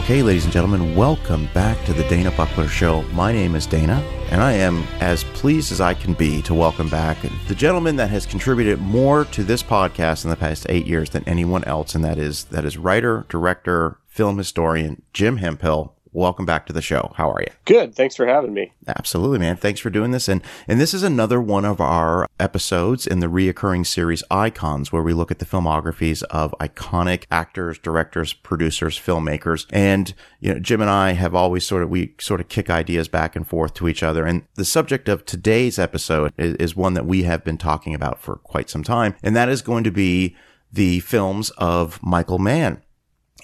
Okay, ladies and gentlemen, welcome back to the Dana Buckler Show. My name is Dana, and I am as pleased as I can be to welcome back the gentleman that has contributed more to this podcast in the past 8 years than anyone else, and that is writer, director, film historian, Jim Hemphill. Welcome back to the show. How are you? Good. Thanks for having me. Absolutely, man. Thanks for doing this. And this is another one of our episodes in the reoccurring series Icons, where we look at the filmographies of iconic actors, directors, producers, filmmakers. And, you know, Jim and I have always we kick ideas back and forth to each other. And the subject of today's episode is one that we have been talking about for quite some time. And that is going to be the films of Michael Mann.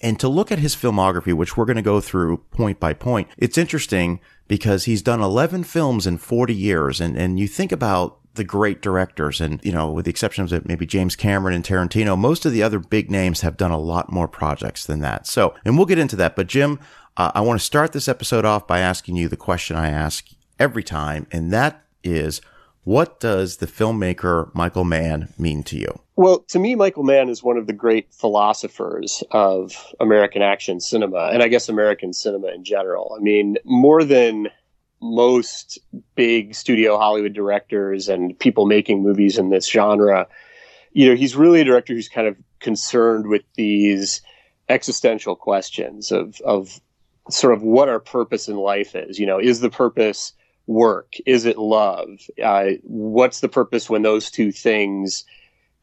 And to look at his filmography, which we're going to go through point by point, it's interesting because he's done 11 films in 40 years. And you think about the great directors and, you know, with the exceptions of maybe James Cameron and Tarantino, most of the other big names have done a lot more projects than that. So, and we'll get into that. But Jim, I want to start this episode off by asking you the question I ask every time. And that is, what does the filmmaker Michael Mann mean to you? Well, to me, Michael Mann is one of the great philosophers of American action cinema, and I guess American cinema in general. I mean, more than most big studio Hollywood directors and people making movies in this genre, you know, he's really a director who's kind of concerned with these existential questions of sort of what our purpose in life is. You know, is the purpose work? Is it love? What's the purpose when those two things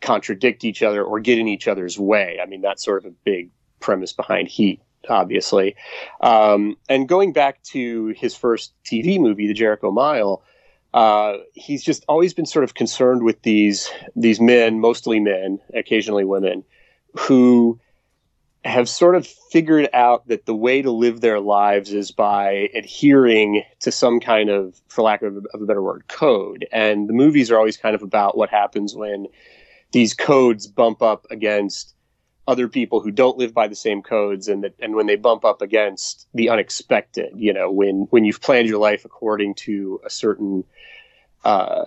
contradict each other or get in each other's way? I mean, that's sort of a big premise behind Heat, obviously. And going back to his first TV movie, The Jericho Mile, he's just always been sort of concerned with these men, mostly men, occasionally women, who have sort of figured out that the way to live their lives is by adhering to some kind of, for lack of a better word, code. And the movies are always kind of about what happens when these codes bump up against other people who don't live by the same codes, and when they bump up against the unexpected, you know, when you've planned your life according to a certain to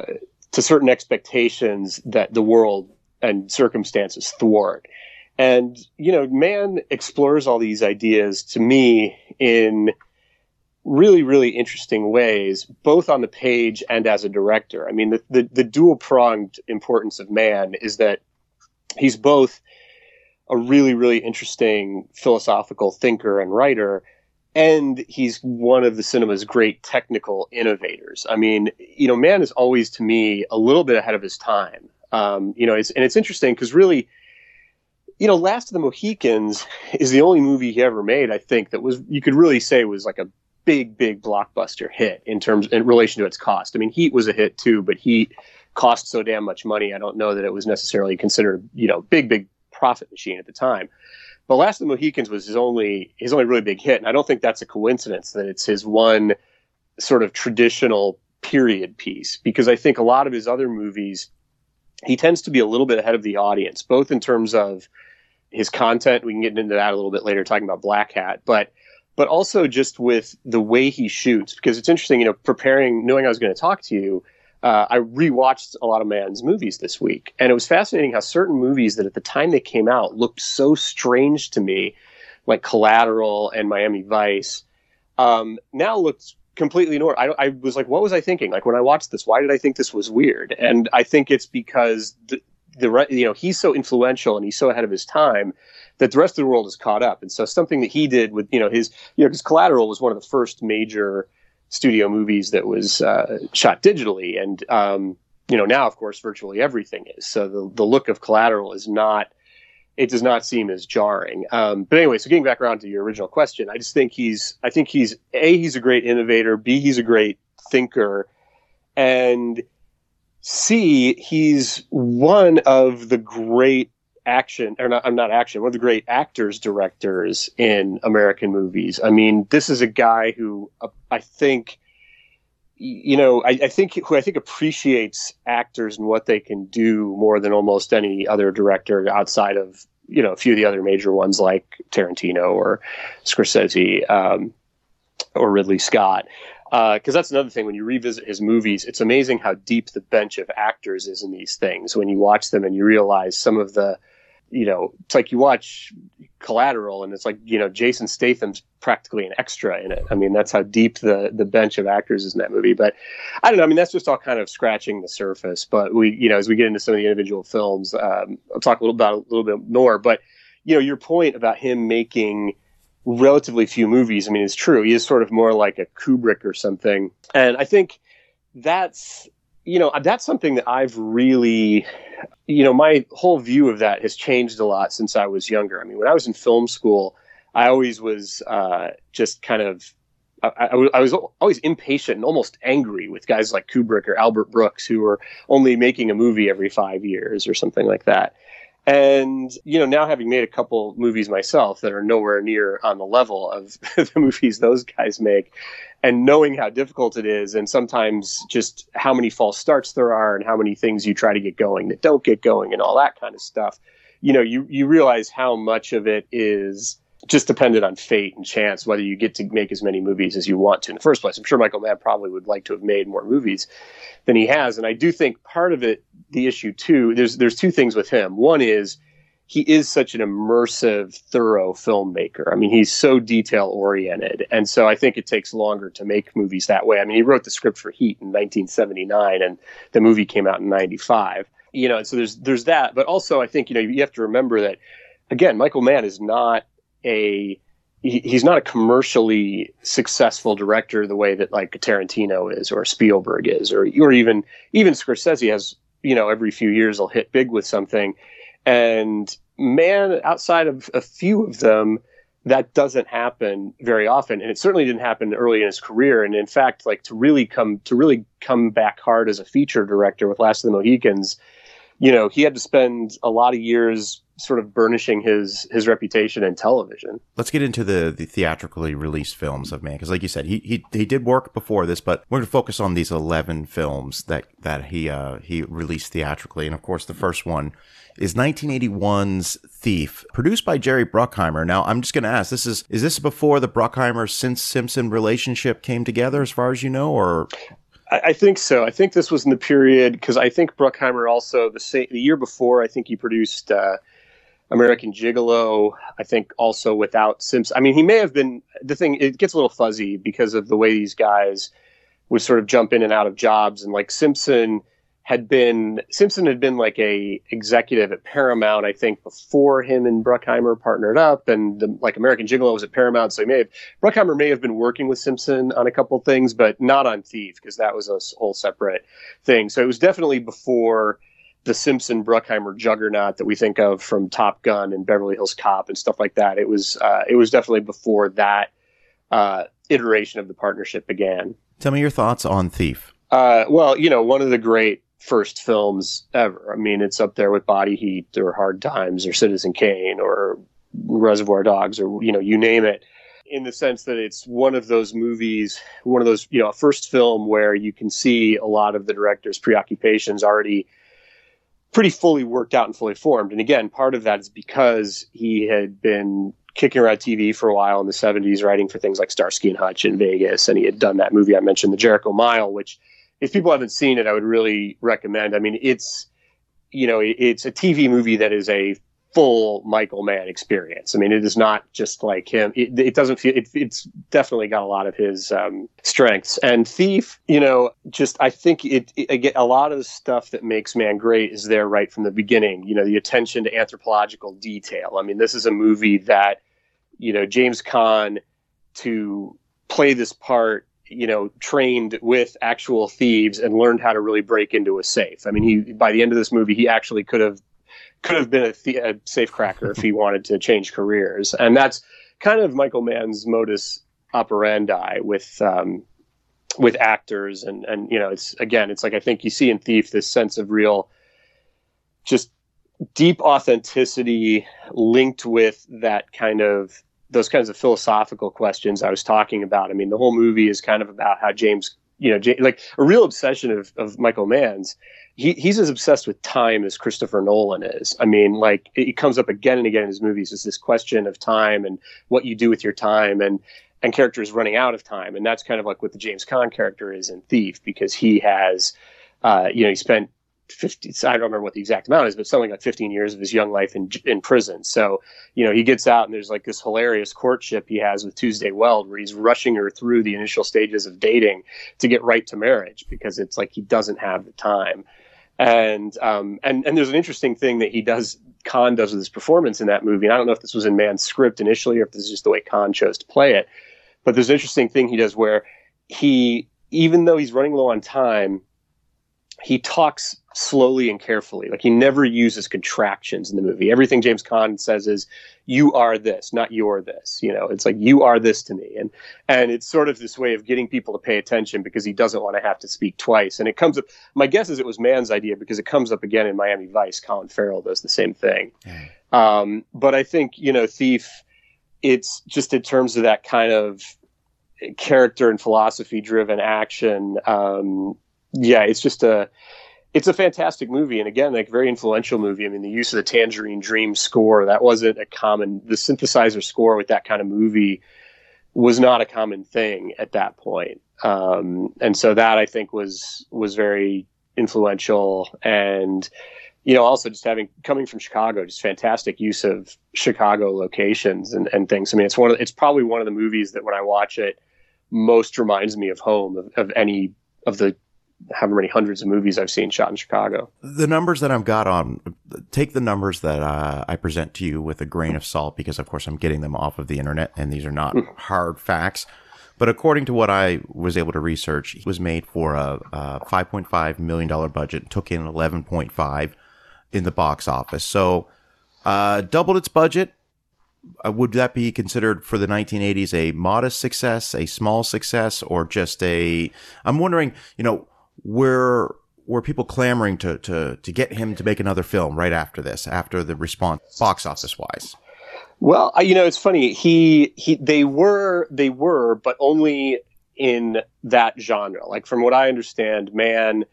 certain expectations that the world and circumstances thwart. And, you know, Mann explores all these ideas to me in really, really interesting ways, both on the page and as a director. I mean, the dual-pronged importance of Mann is that he's both a really, really interesting philosophical thinker and writer, and he's one of the cinema's great technical innovators. I mean, you know, Mann is always, to me, a little bit ahead of his time. You know, it's interesting because really, you know, Last of the Mohicans is the only movie he ever made, I think, that was, you could really say was like a big blockbuster hit in relation to its cost. I mean, Heat was a hit too, but Heat cost so damn much money, I don't know that it was necessarily considered, you know, big profit machine at the time. But Last of the Mohicans was his only really big hit, and I don't think that's a coincidence that it's his one sort of traditional period piece, because I think a lot of his other movies, he tends to be a little bit ahead of the audience, both in terms of his content. We can get into that a little bit later, talking about Black Hat, but also just with the way he shoots, because it's interesting, you know, knowing I was going to talk to you, I rewatched a lot of Mann's movies this week. And it was fascinating how certain movies that at the time they came out looked so strange to me, like Collateral and Miami Vice, now looked completely normal. I was like, what was I thinking? Like, when I watched this, why did I think this was weird? And I think it's because you know, he's so influential and he's so ahead of his time that the rest of the world is caught up. And so something that he did with, you know, his Collateral was one of the first major studio movies that was shot digitally. And, you know, now, of course, virtually everything is. So the look of Collateral does not seem as jarring. But anyway, so getting back around to your original question, I just think he's A, he's a great innovator, B, he's a great thinker, and C, he's one of the great actors, directors in American movies. I mean, this is a guy who I think appreciates actors and what they can do more than almost any other director outside of, you know, a few of the other major ones like Tarantino or Scorsese, or Ridley Scott. Because that's another thing, when you revisit his movies, it's amazing how deep the bench of actors is in these things. When you watch them and you realize some of the you know, it's like you watch Collateral and it's like, you know, Jason Statham's practically an extra in it. I mean, that's how deep the bench of actors is in that movie. But I don't know. I mean, that's just all kind of scratching the surface. But we, you know, as we get into some of the individual films, I'll talk a little bit more. But, you know, your point about him making relatively few movies, I mean, it's true. He is sort of more like a Kubrick or something. And I think that's, you know, that's something that I've really, you know, my whole view of that has changed a lot since I was younger. I mean, when I was in film school, I always was just kind of, I was always impatient and almost angry with guys like Kubrick or Albert Brooks, who were only making a movie every 5 years or something like that. And, you know, now having made a couple movies myself that are nowhere near on the level of the movies those guys make, and knowing how difficult it is, and sometimes just how many false starts there are and how many things you try to get going that don't get going and all that kind of stuff, you know, you realize how much of it is just dependent on fate and chance, whether you get to make as many movies as you want to in the first place. I'm sure Michael Mann probably would like to have made more movies than he has. And I do think part of it, the issue too, there's two things with him. One is he is such an immersive, thorough filmmaker. I mean, he's so detail oriented. And so I think it takes longer to make movies that way. I mean, he wrote the script for Heat in 1979 and the movie came out in 95, you know, and so there's that. But also I think, you know, you have to remember that, again, Michael Mann is not he's not a commercially successful director the way that like Tarantino is or Spielberg is, or even Scorsese has, you know, every few years he'll hit big with something. And man, outside of a few of them, that doesn't happen very often. And it certainly didn't happen early in his career. And in fact, like to really come back hard as a feature director with Last of the Mohicans, you know, he had to spend a lot of years sort of burnishing his reputation in television. Let's get into the theatrically released films of Mann, because like you said, he did work before this, but we're going to focus on these 11 films that he released theatrically. And of course, the first one is 1981's Thief, produced by Jerry Bruckheimer. Now, I'm just going to ask, is this before the Bruckheimer-Simpson relationship came together, as far as you know, or... I think so. I think this was in the period, because I think Bruckheimer also, the year before, I think he produced American Gigolo, I think also without Simpson. I mean, he may have been, it gets a little fuzzy because of the way these guys would sort of jump in and out of jobs. And like Simpson had been like a executive at Paramount, I think, before him and Bruckheimer partnered up, and like American Gigolo was at Paramount, so Bruckheimer may have been working with Simpson on a couple things, but not on Thief, because that was a whole separate thing. So it was definitely before the Simpson Bruckheimer juggernaut that we think of from Top Gun and Beverly Hills Cop and stuff like that. It was definitely before that iteration of the partnership began. Tell me your thoughts on Thief. Well, you know, one of the great first films ever. I mean, it's up there with Body Heat or Hard Times or Citizen Kane or Reservoir Dogs or, you know, you name it, in the sense that it's one of those movies, one of those, you know, a first film where you can see a lot of the director's preoccupations already pretty fully worked out and fully formed. And again, part of that is because he had been kicking around TV for a while in the 70s, writing for things like Starsky and Hutch in Vegas. And he had done that movie I mentioned, The Jericho Mile, which, if people haven't seen it, I would really recommend. I mean, it's, you know, it's a TV movie that is a full Michael Mann experience. I mean, it is not just like him. It doesn't feel, it's definitely got a lot of his strengths. And Thief, you know, just, I think again, a lot of the stuff that makes Mann great is there right from the beginning. You know, the attention to anthropological detail. I mean, this is a movie that, you know, James Caan, to play this part, you know, trained with actual thieves and learned how to really break into a safe. I mean, he, by the end of this movie, he actually could have been a safecracker if he wanted to change careers. And that's kind of Michael Mann's modus operandi with actors. And, you know, it's, again, it's like, I think you see in Thief this sense of real, just deep authenticity linked with that kind of, those kinds of philosophical questions I was talking about. I mean, the whole movie is kind of about how James, you know, like a real obsession of Michael Mann's. He's as obsessed with time as Christopher Nolan is. I mean, like, it comes up again and again in his movies, is this question of time and what you do with your time and characters running out of time. And that's kind of like what the James Caan character is in Thief, because he has, you know, he spent I don't remember what the exact amount is, but something like 15 years of his young life in prison. So, you know, he gets out and there's like this hilarious courtship he has with Tuesday Weld, where he's rushing her through the initial stages of dating to get right to marriage, because it's like he doesn't have the time. And there's an interesting thing that he does, Kahn does with his performance in that movie. And I don't know if this was in Mann's script initially, or if this is just the way Kahn chose to play it, but there's an interesting thing he does where he, even though he's running low on time, he talks slowly and carefully. Like, he never uses contractions in the movie. Everything James Caan says is, you are this, not you're this. You know, it's like, you are this to me. And it's sort of this way of getting people to pay attention, because he doesn't want to have to speak twice. And it comes up, my guess is it was Mann's idea, because it comes up again in Miami Vice. Colin Farrell does the same thing. But I think, you know, Thief, it's just in terms of that kind of character and philosophy driven action, yeah, it's a fantastic movie. And again, like, very influential movie. I mean, the use of the Tangerine Dream score, that wasn't a common, the synthesizer score with that kind of movie was not a common thing at that point. And so that, I think, was very influential. And, you know, also just coming from Chicago, just fantastic use of Chicago locations and things. I mean, it's probably one of the movies that when I watch it, most reminds me of home, of any of the, how many hundreds of movies I've seen shot in Chicago. The numbers that I've got on, take the numbers that I present to you with a grain of salt, because of course I'm getting them off of the internet and these are not hard facts. But according to what I was able to research, it was made for a $5.5 million budget, took in 11.5 in the box office. So doubled its budget. Would that be considered for the 1980s a modest success, a small success, or just a, I'm wondering, you know, were people clamoring to get him to make another film right after this, after the response box office wise? Well, you know, it's funny. They were, but only in that genre. Like, from what I understand, Mann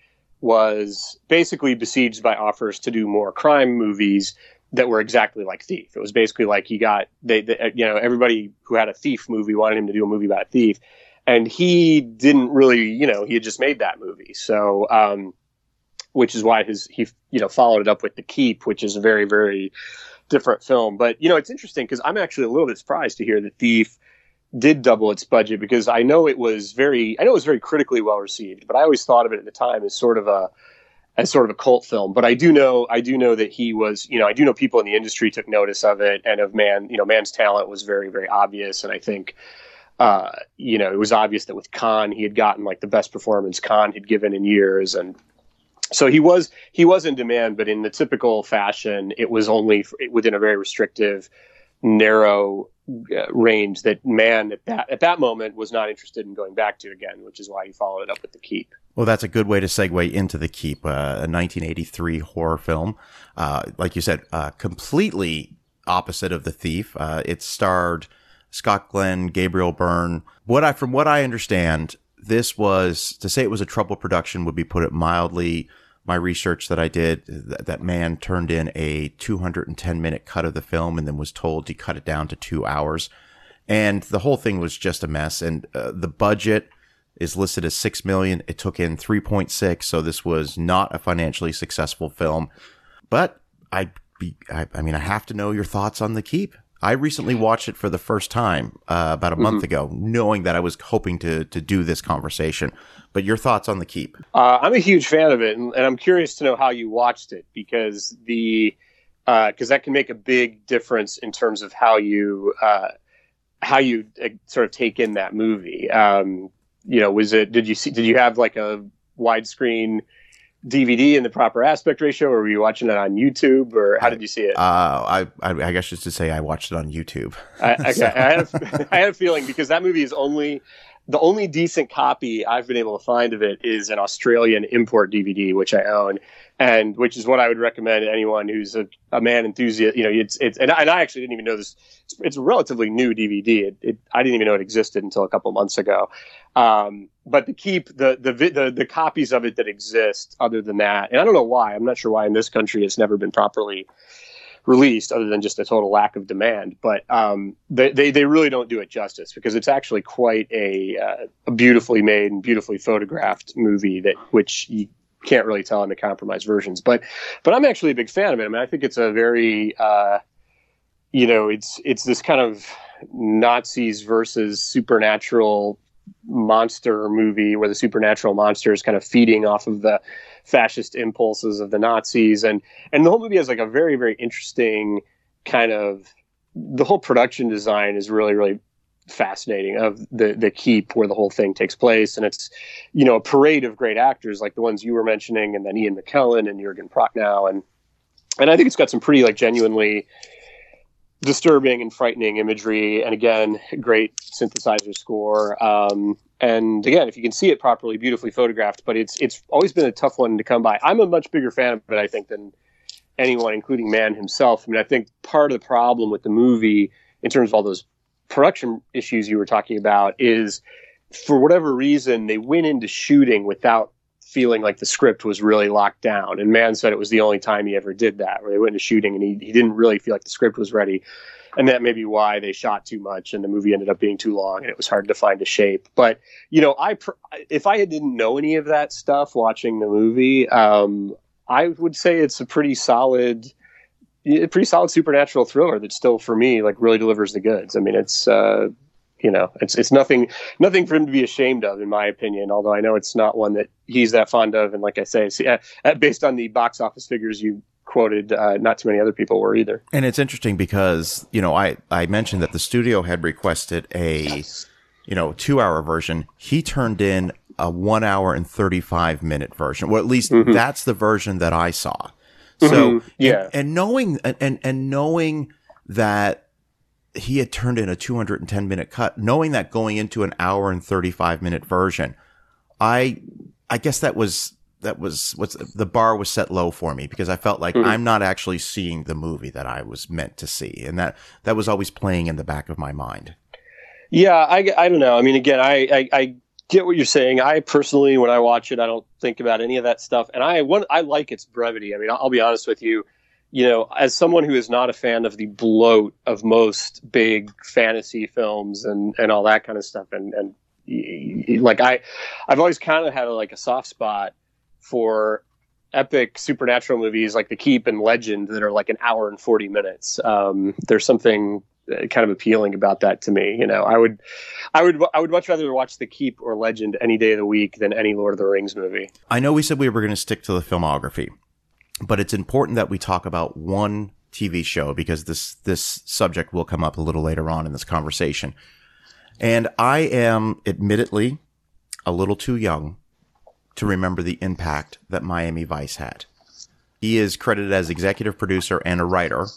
was basically besieged by offers to do more crime movies that were exactly like Thief. It was basically like he got, you know, everybody who had a Thief movie wanted him to do a movie about a thief. And he didn't really, you know, he had just made that movie. So, which is why he followed it up with The Keep, which is a very, very different film. But, you know, it's interesting, because I'm actually a little bit surprised to hear that Thief did double its budget, because I know it was very critically well received, but I always thought of it at the time as sort of a cult film. But I do know that he was, you know, I do know people in the industry took notice of it, and of Mann, you know, Mann's talent was very, very obvious. And I think, you know, it was obvious that with Caan, he had gotten like the best performance Caan had given in years. And so he was in demand, but in the typical fashion, it was only within a very restrictive, narrow range that Mann at that moment was not interested in going back to again, which is why he followed it up with The Keep. Well, that's a good way to segue into The Keep, a 1983 horror film. Like you said, completely opposite of The Thief. It starred Scott Glenn, Gabriel Byrne. From what I understand, this was, to say it was a troubled production would be put it mildly. My research that I did, that Mann turned in a 210-minute cut of the film and then was told to cut it down to 2 hours. And the whole thing was just a mess. And the budget is listed as $6 million. It took in $3.6, so this was not a financially successful film. But I have to know your thoughts on The Keep. I recently watched it for the first time about a month ago, knowing that I was hoping to do this conversation. But your thoughts on The Keep? I'm a huge fan of it, and I'm curious to know how you watched it, because that can make a big difference in terms of how you sort of take in that movie. You know, did you have like a widescreen DVD in the proper aspect ratio, or were you watching it on YouTube, or how did you see it? I guess just to say I watched it on YouTube. So. I had a feeling, because that movie is the only decent copy I've been able to find of it is an Australian import DVD, which I own, and which is what I would recommend to anyone who's a Mann enthusiast. You know, and I actually didn't even know this. It's a relatively new DVD. I didn't even know it existed until a couple months ago. But The Keep, the copies of it that exist, other than that, and I don't know why. I'm not sure why in this country it's never been properly released, other than just a total lack of demand. But they really don't do it justice, because it's actually quite a beautifully made and beautifully photographed movie, that which you can't really tell on the compromised versions. But I'm actually a big fan of it. I mean, I think it's a very, it's this kind of Nazis versus supernatural monster movie where the supernatural monster is kind of feeding off of the fascist impulses of the Nazis. And the whole movie has like a very, very interesting kind of, the whole production design is really, really fascinating of the Keep, where the whole thing takes place. And it's, you know, a parade of great actors like the ones you were mentioning, and then Ian McKellen and Jürgen Prochnow. And I think it's got some pretty like genuinely disturbing and frightening imagery. And again, great synthesizer score. And again, if you can see it properly, beautifully photographed, but it's always been a tough one to come by. I'm a much bigger fan of it, I think, than anyone, including Mann himself. I mean, I think part of the problem with the movie in terms of all those production issues you were talking about is, for whatever reason, they went into shooting without feeling like the script was really locked down. And Mann said it was the only time he ever did that, where they went into shooting and he didn't really feel like the script was ready. And that may be why they shot too much and the movie ended up being too long and it was hard to find a shape. But, you know, if I didn't know any of that stuff watching the movie, I would say it's a pretty solid supernatural thriller that still, for me, like really delivers the goods. I mean, it's, it's nothing for him to be ashamed of, in my opinion, although I know it's not one that he's that fond of. And like I say, based on the box office figures you quoted, not too many other people were either. And it's interesting because, you know, I mentioned that the studio had requested a 2-hour version. He turned in a 1-hour and 35-minute version. Well, at least that's the version that I saw. So knowing that he had turned in a 210-minute cut, knowing that going into an 1-hour and 35-minute version, I guess that was the bar was set low for me, because I felt like I'm not actually seeing the movie that I was meant to see, and that was always playing in the back of my mind. Yeah, I don't know. I mean, again, I get what you're saying. I personally, when I watch it, I don't think about any of that stuff. And I like its brevity. I mean, I'll be honest with you, you know, as someone who is not a fan of the bloat of most big fantasy films and all that kind of stuff. And like, I've always kind of had a soft spot for epic supernatural movies like The Keep and Legend that are like 1 hour and 40 minutes. There's something kind of appealing about that to me. You know, I would much rather watch The Keep or Legend any day of the week than any Lord of the Rings movie. I know we said we were going to stick to the filmography, but it's important that we talk about one TV show, because this subject will come up a little later on in this conversation. And I am admittedly a little too young to remember the impact that Miami Vice had. He is credited as executive producer and a writer.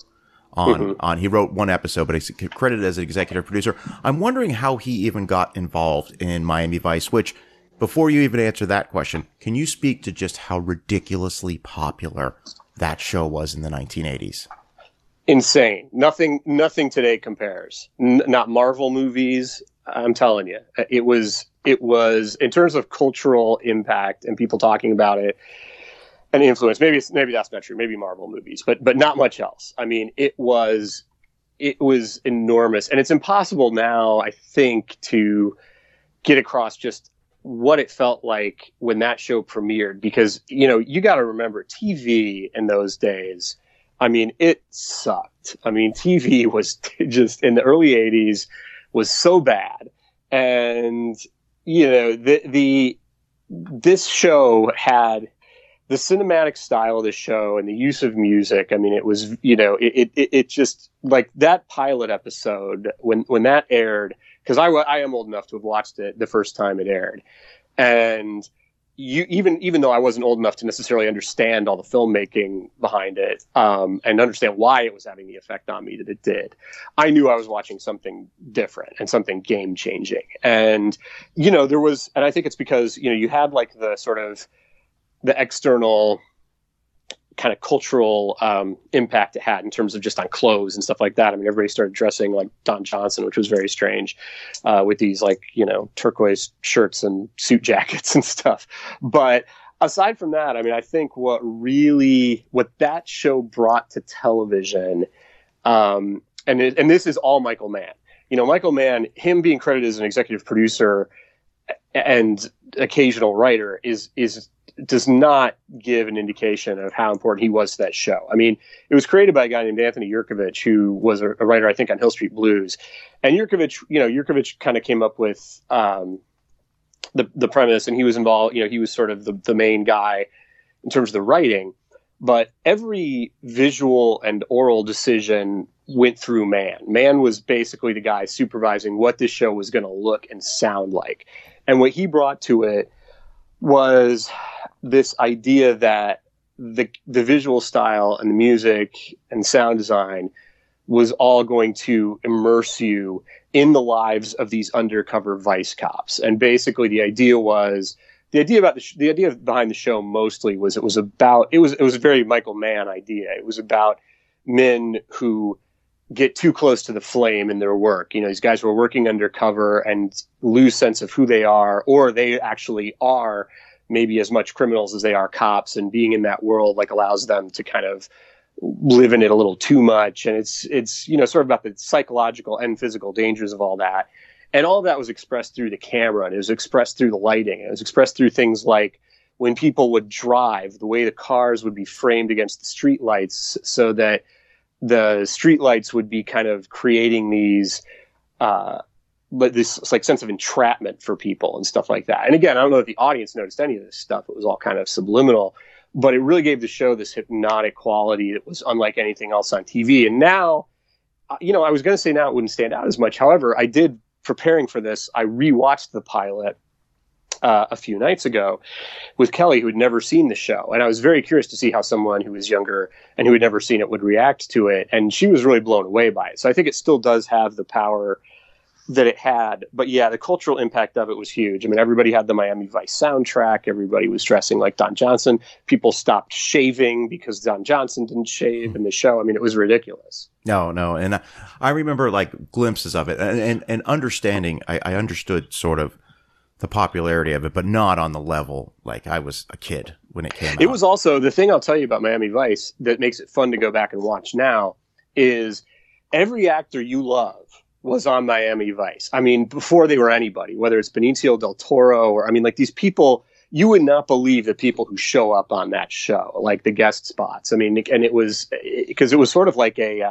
He wrote one episode, but he's credited as an executive producer. I'm wondering how he even got involved in Miami Vice, which, before you even answer that question, can you speak to just how ridiculously popular that show was in the 1980s? Insane. Nothing today compares. Not Marvel movies. I'm telling you, it was in terms of cultural impact and people talking about it, an influence. Maybe that's not true. Maybe Marvel movies, but not much else. I mean, it was enormous, and it's impossible now, I think, to get across just what it felt like when that show premiered, because, you know, you got to remember TV in those days. I mean, it sucked. I mean, TV was just, in the early 80s, was so bad. And, you know, this show had the cinematic style of the show and the use of music. I mean, it was, you know, it just, like, that pilot episode when that aired, because I am old enough to have watched it the first time it aired. And you, even though I wasn't old enough to necessarily understand all the filmmaking behind it, and understand why it was having the effect on me that it did, I knew I was watching something different and something game changing. And, you know, there was, and I think it's because, you know, you had like the sort of, the external kind of cultural impact it had in terms of just on clothes and stuff like that. I mean, everybody started dressing like Don Johnson, which was very strange, with these, like, you know, turquoise shirts and suit jackets and stuff. But aside from that, I mean, I think what that show brought to television, and this is all Michael Mann. You know, Michael Mann, him being credited as an executive producer, and occasional writer does not give an indication of how important he was to that show. I mean, it was created by a guy named Anthony Yurkovich, who was a writer, I think, on Hill Street Blues. And Yurkovich kind of came up with the premise, and he was involved. You know, he was sort of the main guy in terms of the writing. But every visual and oral decision went through Mann. Mann was basically the guy supervising what this show was going to look and sound like. And what he brought to it was this idea that the visual style and the music and sound design was all going to immerse you in the lives of these undercover vice cops. And basically the idea behind the show mostly was it was a very Michael Mann idea. It was about men who get too close to the flame in their work. You know, these guys who are working undercover and lose sense of who they are, or they actually are maybe as much criminals as they are cops, and being in that world like allows them to kind of live in it a little too much. And it's you know, sort of about the psychological and physical dangers of all that. And all that was expressed through the camera, and it was expressed through the lighting. It was expressed through things like when people would drive, the way the cars would be framed against the streetlights so that the streetlights would be kind of creating these, this like sense of entrapment for people and stuff like that. And again, I don't know if the audience noticed any of this stuff. It was all kind of subliminal, but it really gave the show this hypnotic quality that was unlike anything else on TV. And now, you know, I was going to say now it wouldn't stand out as much. However, I did, preparing for this, I rewatched the pilot a few nights ago with Kelly, who had never seen the show. And I was very curious to see how someone who was younger and who had never seen it would react to it. And she was really blown away by it. So I think it still does have the power that it had. But yeah, the cultural impact of it was huge. I mean, everybody had the Miami Vice soundtrack. Everybody was dressing like Don Johnson. People stopped shaving because Don Johnson didn't shave in the show. I mean, it was ridiculous. No. And I remember like glimpses of it and understanding. I understood sort of the popularity of it, but not on the level like I was a kid when it came out. It was also the thing I'll tell you about Miami Vice that makes it fun to go back and watch now is every actor you love was on Miami Vice. I mean, before they were anybody, whether it's Benicio del Toro or, I mean, like these people, you would not believe the people who show up on that show, like the guest spots. I mean, and it was because it was sort of like a,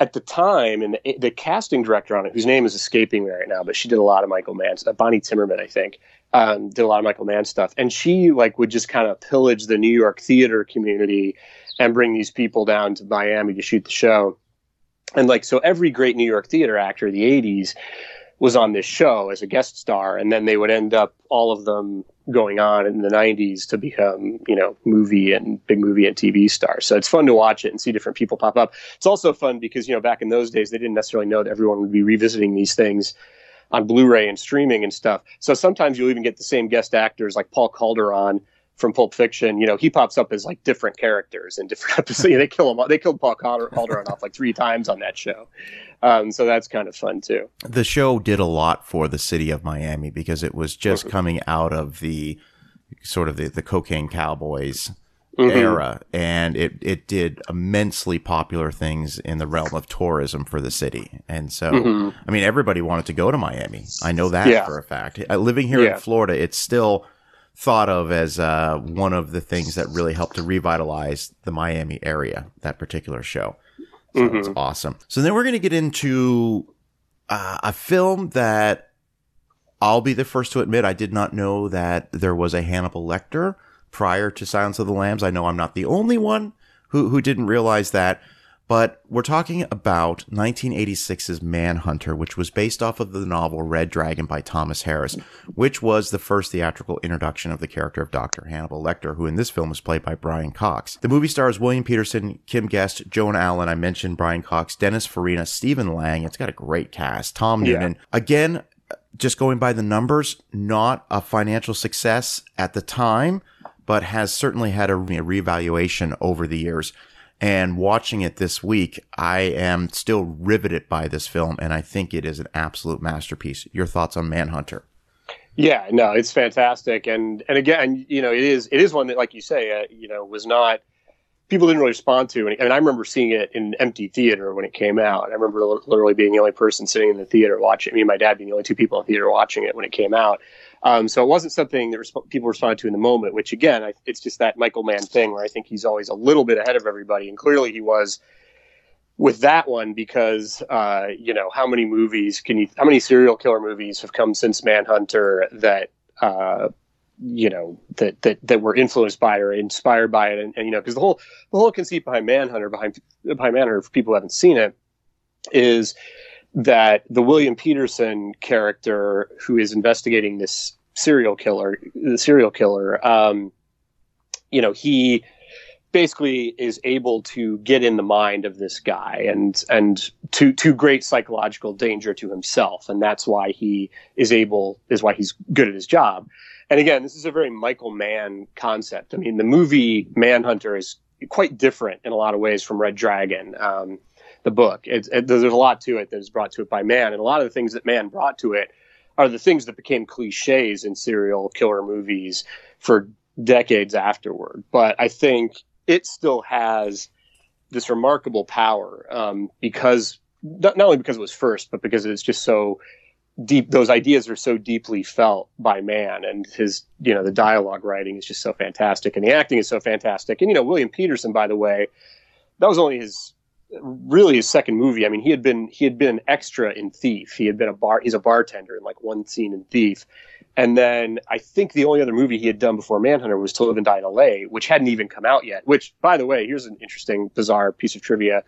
at the time, and the casting director on it, whose name is escaping me right now, but she did a lot of Michael Mann, Bonnie Timmerman, I think, did a lot of Michael Mann stuff. And she like would just kind of pillage the New York theater community and bring these people down to Miami to shoot the show. And like, so every great New York theater actor of the 80s was on this show as a guest star. And then they would end up, all of them, going on in the 90s to become, you know, big movie and TV stars. So it's fun to watch it and see different people pop up. It's also fun because, you know, back in those days, they didn't necessarily know that everyone would be revisiting these things on Blu-ray and streaming and stuff. So sometimes you'll even get the same guest actors like Paul Calderon from Pulp Fiction. You know, he pops up as like different characters in different episodes. You know, they killed Paul Calderon off like 3 times on that show. So that's kind of fun too. The show did a lot for the city of Miami because it was just coming out of the sort of the Cocaine Cowboys era, and it did immensely popular things in the realm of tourism for the city. And so, I mean, everybody wanted to go to Miami. I know that for a fact. Living here in Florida, it's still thought of as one of the things that really helped to revitalize the Miami area, that particular show. So it's awesome. So then we're going to get into a film that I'll be the first to admit I did not know that there was a Hannibal Lecter prior to Silence of the Lambs. I know I'm not the only one who didn't realize that. But we're talking about 1986's Manhunter, which was based off of the novel Red Dragon by Thomas Harris, which was the first theatrical introduction of the character of Dr. Hannibal Lecter, who in this film was played by Brian Cox. The movie stars William Peterson, Kim Guest, Joan Allen, I mentioned Brian Cox, Dennis Farina, Stephen Lang. It's got a great cast. Tom Noonan. Again, just going by the numbers, not a financial success at the time, but has certainly had a reevaluation over the years. And watching it this week, I am still riveted by this film, and I think it is an absolute masterpiece. Your thoughts on Manhunter? Yeah, no, it's fantastic, and again, you know, it is one that, like you say, you know, was not people didn't really respond to. And I remember seeing it in an empty theater when it came out. I remember literally being the only person sitting in the theater watching, me and my dad being the only two people in the theater watching it when it came out. So it wasn't something that people responded to in the moment, which, again, it's just that Michael Mann thing where I think he's always a little bit ahead of everybody. And clearly he was with that one because, how many movies how many serial killer movies have come since Manhunter that, that were influenced by or inspired by it. And because the whole conceit behind Manhunter, behind Manhunter, for people who haven't seen it, is that the William Peterson character who is investigating this serial killer, he basically is able to get in the mind of this guy and to great psychological danger to himself. And that's why why he's good at his job. And again, this is a very Michael Mann concept. I mean, the movie Manhunter is quite different in a lot of ways from Red Dragon, the book. There's a lot to it that is brought to it by Mann. And a lot of the things that Mann brought to it are the things that became cliches in serial killer movies for decades afterward. But I think it still has this remarkable power because, not only because it was first, but because it's just so deep, those ideas are so deeply felt by Mann, and his, the dialogue writing is just so fantastic, and the acting is so fantastic. And, William Peterson, by the way, that was only his second movie. I mean, he had been extra in Thief. He's a bartender in one scene in Thief. And then I think the only other movie he had done before Manhunter was To Live and Die in L.A., which hadn't even come out yet, which, by the way, here's an interesting, bizarre piece of trivia.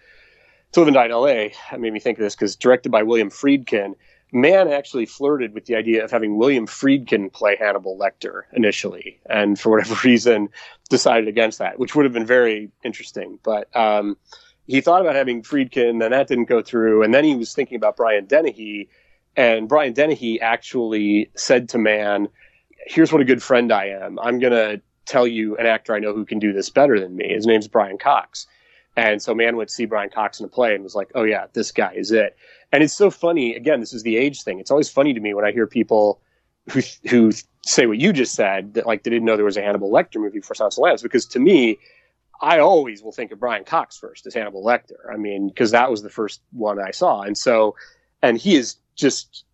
To Live and Die in L.A., that made me think of this because directed by William Friedkin, Mann actually flirted with the idea of having William Friedkin play Hannibal Lecter initially, and for whatever reason decided against that, which would have been very interesting. But he thought about having Friedkin, and that didn't go through. And then he was thinking about Brian Dennehy, and Brian Dennehy actually said to Mann, "Here's what a good friend I am. I'm going to tell you an actor I know who can do this better than me. His name's Brian Cox." And so Mann went to see Brian Cox in a play and was like, "Oh yeah, this guy is it." And it's so funny. Again, this is the age thing. It's always funny to me when I hear people who say what you just said, that they didn't know there was a Hannibal Lecter movie for Silence of the Lambs, because to me, I always will think of Brian Cox first as Hannibal Lecter. I mean, because that was the first one I saw. And he is just,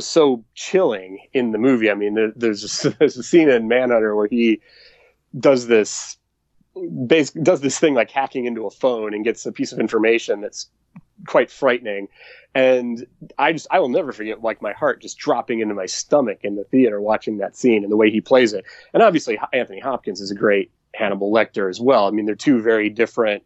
so chilling in the movie. I mean, there's a scene in Manhunter where he does this thing like hacking into a phone and gets a piece of information that's quite frightening, and I will never forget my heart just dropping into my stomach in the theater watching that scene and the way he plays it. And obviously Anthony Hopkins is a great Hannibal Lecter as well. I mean, they're two very different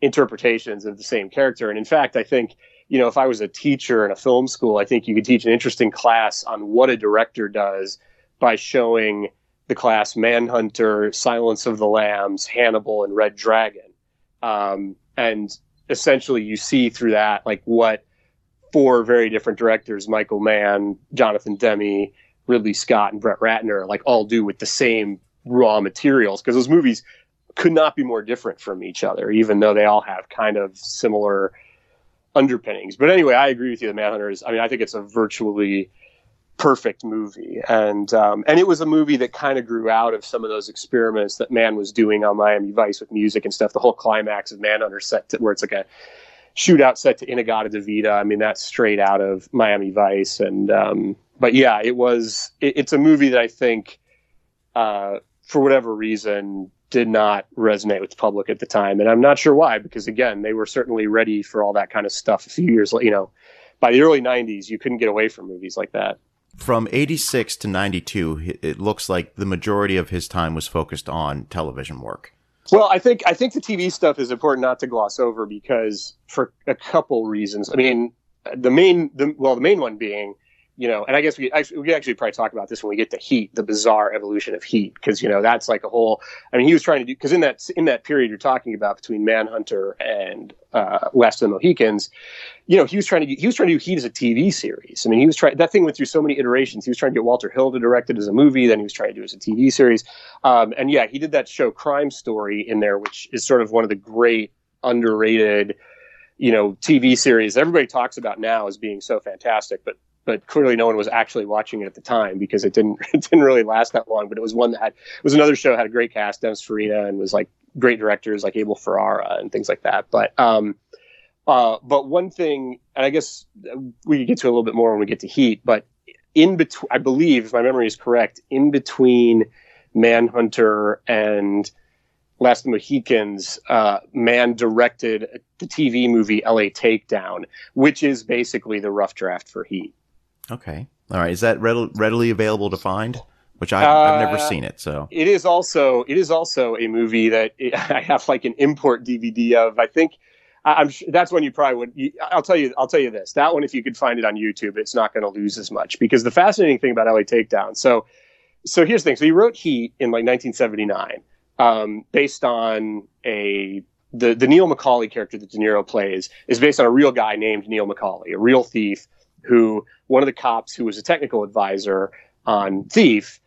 interpretations of the same character. And in fact, I think if I was a teacher in a film school, I think you could teach an interesting class on what a director does by showing the class Manhunter, Silence of the Lambs, Hannibal, and Red Dragon. And essentially you see through that, what four very different directors, Michael Mann, Jonathan Demme, Ridley Scott, and Brett Ratner, all do with the same raw materials. Because those movies could not be more different from each other, even though they all have kind of similar underpinnings. But anyway, I agree with you that Manhunter is, I think it's a virtually perfect movie, and it was a movie that kind of grew out of some of those experiments that Mann was doing on Miami Vice with music and stuff. The whole climax of Manhunter set to, where it's a shootout set to Inagata DeVita. I mean, that's straight out of Miami Vice. And but yeah, it's a movie that I think for whatever reason did not resonate with the public at the time, and I'm not sure why, because again, they were certainly ready for all that kind of stuff a few years later. By the early 90s, you couldn't get away from movies like that. From 86 to 92, it looks like the majority of his time was focused on television work. Well, I think the TV stuff is important not to gloss over, because for a couple reasons. I mean, the main one being, and I guess we could actually probably talk about this when we get to Heat, the bizarre evolution of Heat, because that's a whole. I mean, he was trying to do, because in that period you're talking about between Manhunter and Last of the Mohicans, he was trying to do Heat as a TV series. I mean, that thing went through so many iterations. He was trying to get Walter Hill to direct it as a movie, then he was trying to do it as a TV series, and yeah, he did that show Crime Story in there, which is sort of one of the great underrated, TV series everybody talks about now as being so fantastic, but clearly no one was actually watching it at the time, because it didn't really last that long. But it was one that had, it was another show that had a great cast, Dennis Farina, and was great directors like Abel Ferrara and things like that. But one thing, and I guess we could get to a little bit more when we get to Heat, but in between, I believe, if my memory is correct, in between Manhunter and Last of the Mohicans, Mann directed the TV movie L.A. Takedown, which is basically the rough draft for Heat. Okay. All right. Is that readily available to find? Which I've never seen it, so it is also a movie that I have like an import DVD of. I think that's one you probably would. I'll tell you this. That one, if you could find it on YouTube, it's not going to lose as much, because the fascinating thing about L.A. Takedown. So here's the thing. So he wrote Heat in like 1979, based on the Neil McCauley character that De Niro plays is based on a real guy named Neil McCauley, a real thief, who one of the cops who was a technical advisor on Thief.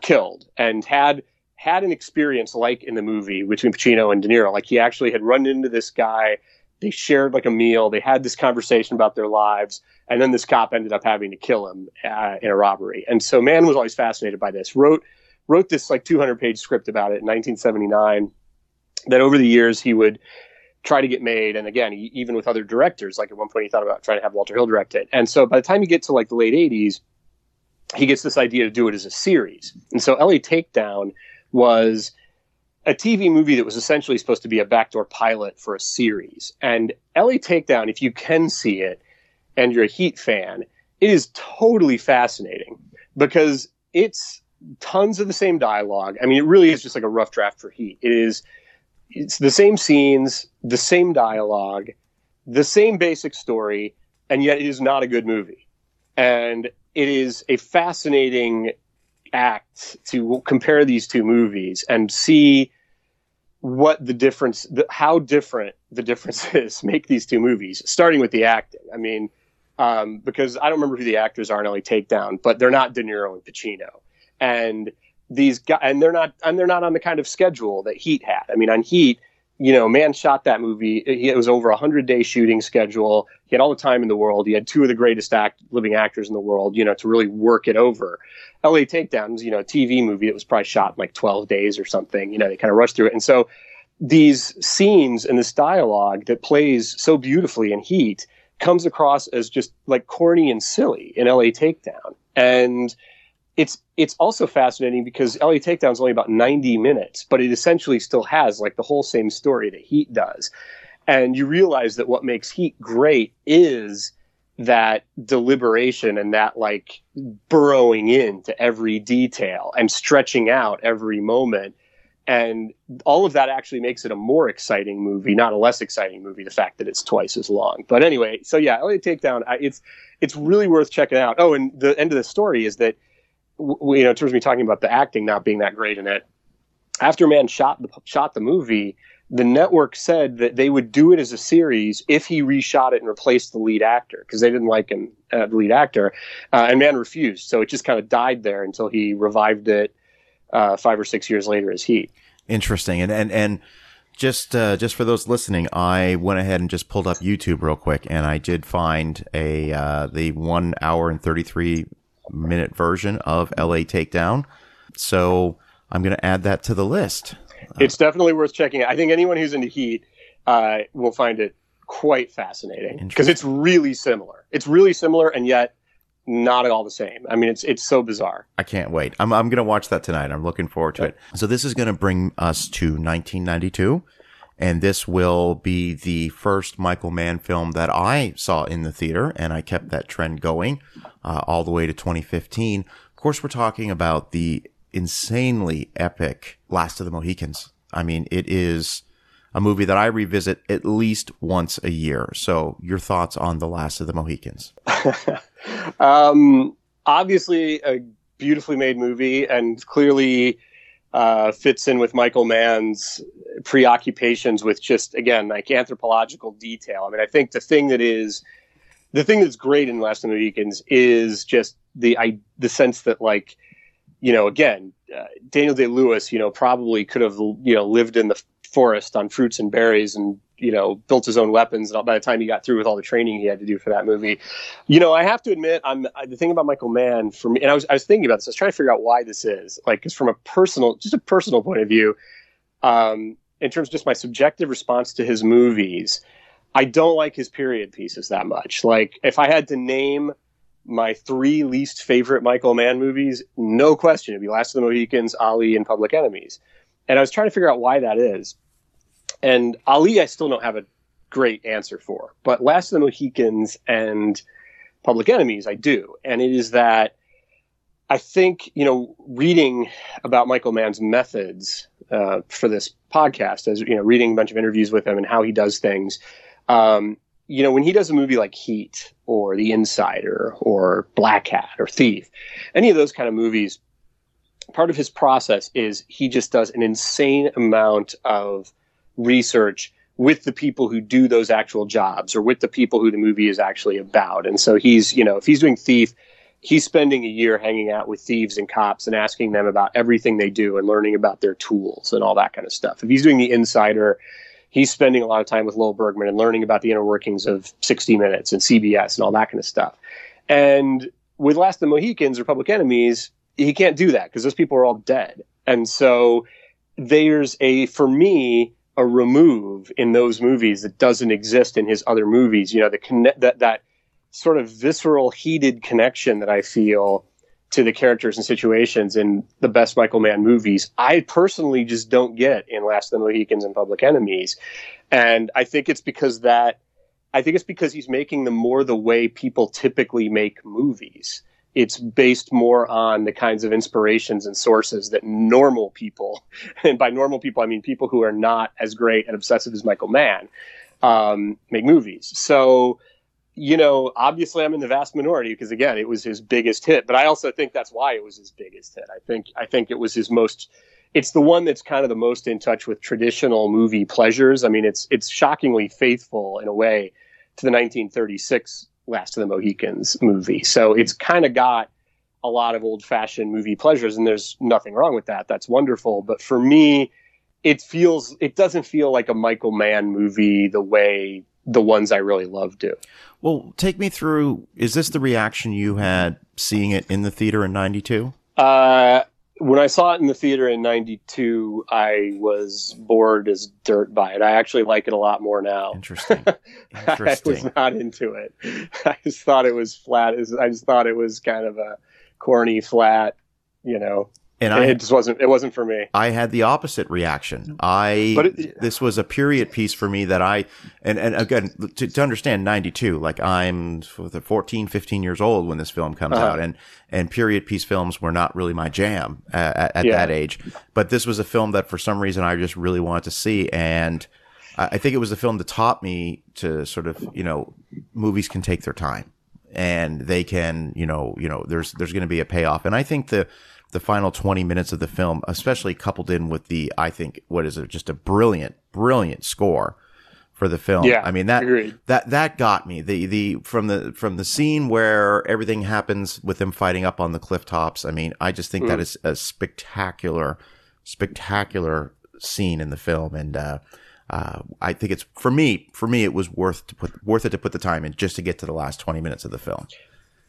Killed, and had an experience like in the movie between Pacino and De Niro. Like, he actually had run into this guy. They shared like a meal. They had this conversation about their lives, and then this cop ended up having to kill him in a robbery. And so Mann was always fascinated by this. Wrote this like 200-page script about it in 1979. That over the years he would try to get made, and again, even with other directors. Like, at one point he thought about trying to have Walter Hill direct it. And so by the time you get to like the late 80s. He gets this idea to do it as a series. And so L.A. Takedown was a TV movie that was essentially supposed to be a backdoor pilot for a series. And L.A. Takedown, if you can see it and you're a Heat fan, it is totally fascinating, because it's tons of the same dialogue. I mean, it really is just like a rough draft for Heat. It's the same scenes, the same dialogue, the same basic story, and yet it is not a good movie. And it is a fascinating act to compare these two movies and see what the difference, how different the differences make these two movies, starting with the acting. I mean, because I don't remember who the actors are in L.A. Takedown, but they're not De Niro and Pacino, and these guys, and they're not on the kind of schedule that Heat had. I mean, on Heat, you know, Mann shot that movie. It was over a 100-day shooting schedule. He had all the time in the world. He had two of the greatest living actors in the world, you know, to really work it over. L.A. Takedown's, you know, a TV movie that was probably shot in like 12 days or something. You know, they kind of rushed through it. And so these scenes and this dialogue that plays so beautifully in Heat comes across as just like corny and silly in L.A. Takedown. And it's also fascinating because L.A. Takedown is only about 90 minutes, but it essentially still has like the whole same story that Heat does. And you realize that what makes Heat great is that deliberation and that like burrowing into every detail and stretching out every moment. And all of that actually makes it a more exciting movie, not a less exciting movie, the fact that it's twice as long. But anyway, so yeah, L.A. Takedown, it's really worth checking out. Oh, and the end of the story is that, you know, in terms of me talking about the acting not being that great in it, after Mann shot the movie, the network said that they would do it as a series if he reshot it and replaced the lead actor, because they didn't like him, the lead actor, and Mann refused. So it just kind of died there until he revived it 5 or 6 years later as Heat. Interesting. And just for those listening, I went ahead and just pulled up YouTube real quick, and I did find the 1 hour and 33 minute version of LA Takedown. So I'm going to add that to the list. It's definitely worth checking out. I think anyone who's into Heat will find it quite fascinating, because it's really similar. It's really similar and yet not at all the same. I mean, it's so bizarre. I can't wait. I'm going to watch that tonight. I'm looking forward to it. So this is going to bring us to 1992. And this will be the first Michael Mann film that I saw in the theater, and I kept that trend going all the way to 2015. Of course, we're talking about the insanely epic Last of the Mohicans. I mean, it is a movie that I revisit at least once a year. So your thoughts on the Last of the Mohicans? Obviously, a beautifully made movie, and clearly fits in with Michael Mann's preoccupations with just, again, like anthropological detail. I mean, I think the thing that's great in Last of the Mohicans is just the sense that, like, you know, again, Daniel Day-Lewis, you know, probably could have, you know, lived in the forest on fruits and berries and, you know, built his own weapons. And by the time he got through with all the training he had to do for that movie, you know, I have to admit, the thing about Michael Mann for me, and I was thinking about this, I was trying to figure out why this is, like, because from a personal point of view, in terms of just my subjective response to his movies, I don't like his period pieces that much. Like, if I had to name my three least favorite Michael Mann movies, no question, it'd be Last of the Mohicans, Ali, and Public Enemies. And I was trying to figure out why that is. And Ali, I still don't have a great answer for. But Last of the Mohicans and Public Enemies, I do. And it is that I think, you know, reading about Michael Mann's methods for this podcast, as you know, reading a bunch of interviews with him and how he does things, you know, when he does a movie like Heat or The Insider or Black Hat or Thief, any of those kind of movies, part of his process is he just does an insane amount of research with the people who do those actual jobs or with the people who the movie is actually about. And so he's, you know, if he's doing Thief, he's spending a year hanging out with thieves and cops and asking them about everything they do and learning about their tools and all that kind of stuff. If he's doing The Insider, he's spending a lot of time with Lowell Bergman and learning about the inner workings of 60 Minutes and CBS and all that kind of stuff. And with Last of the Mohicans or Public Enemies, he can't do that because those people are all dead. And so there's a, for me, a remove in those movies that doesn't exist in his other movies. You know, that sort of visceral, heated connection that I feel to the characters and situations in the best Michael Mann movies, I personally just don't get in Last of the Mohicans and Public Enemies. And I think it's because he's making them more the way people typically make movies. It's based more on the kinds of inspirations and sources that normal people, and by normal people, I mean people who are not as great and obsessive as Michael Mann, make movies. So, you know, obviously I'm in the vast minority because, again, it was his biggest hit. But I also think that's why it was his biggest hit. I think it was his most – it's the one that's kind of the most in touch with traditional movie pleasures. I mean, it's shockingly faithful in a way to the 1936 Last of the Mohicans movie. So it's kind of got a lot of old-fashioned movie pleasures, and there's nothing wrong with that. That's wonderful. But for me, it doesn't feel like a Michael Mann movie the way – the ones I really love do. Well, take me through, is this the reaction you had seeing it in the theater in 92? When I saw it in the theater in 92, I was bored as dirt by it. I actually like it a lot more now. Interesting. I was not into it. I just thought it was flat. I just thought it was kind of a corny, flat, you know. And it wasn't for me. I had the opposite reaction. This was a period piece for me that and again, to understand 92, like I'm 14, 15 years old when this film comes out, and period piece films were not really my jam at that age. But this was a film that for some reason I just really wanted to see. And I think it was the film that taught me to sort of, you know, movies can take their time and they can, you know, there's going to be a payoff. And I think the final 20 minutes of the film, especially coupled in with the, I think, what is it, just a brilliant, brilliant score for the film. Yeah, I mean, that got me. From the scene where everything happens with them fighting up on the cliff tops. I mean, I just think that is a spectacular, spectacular scene in the film. And I think it's for me, it was worth it to put the time in just to get to the last 20 minutes of the film.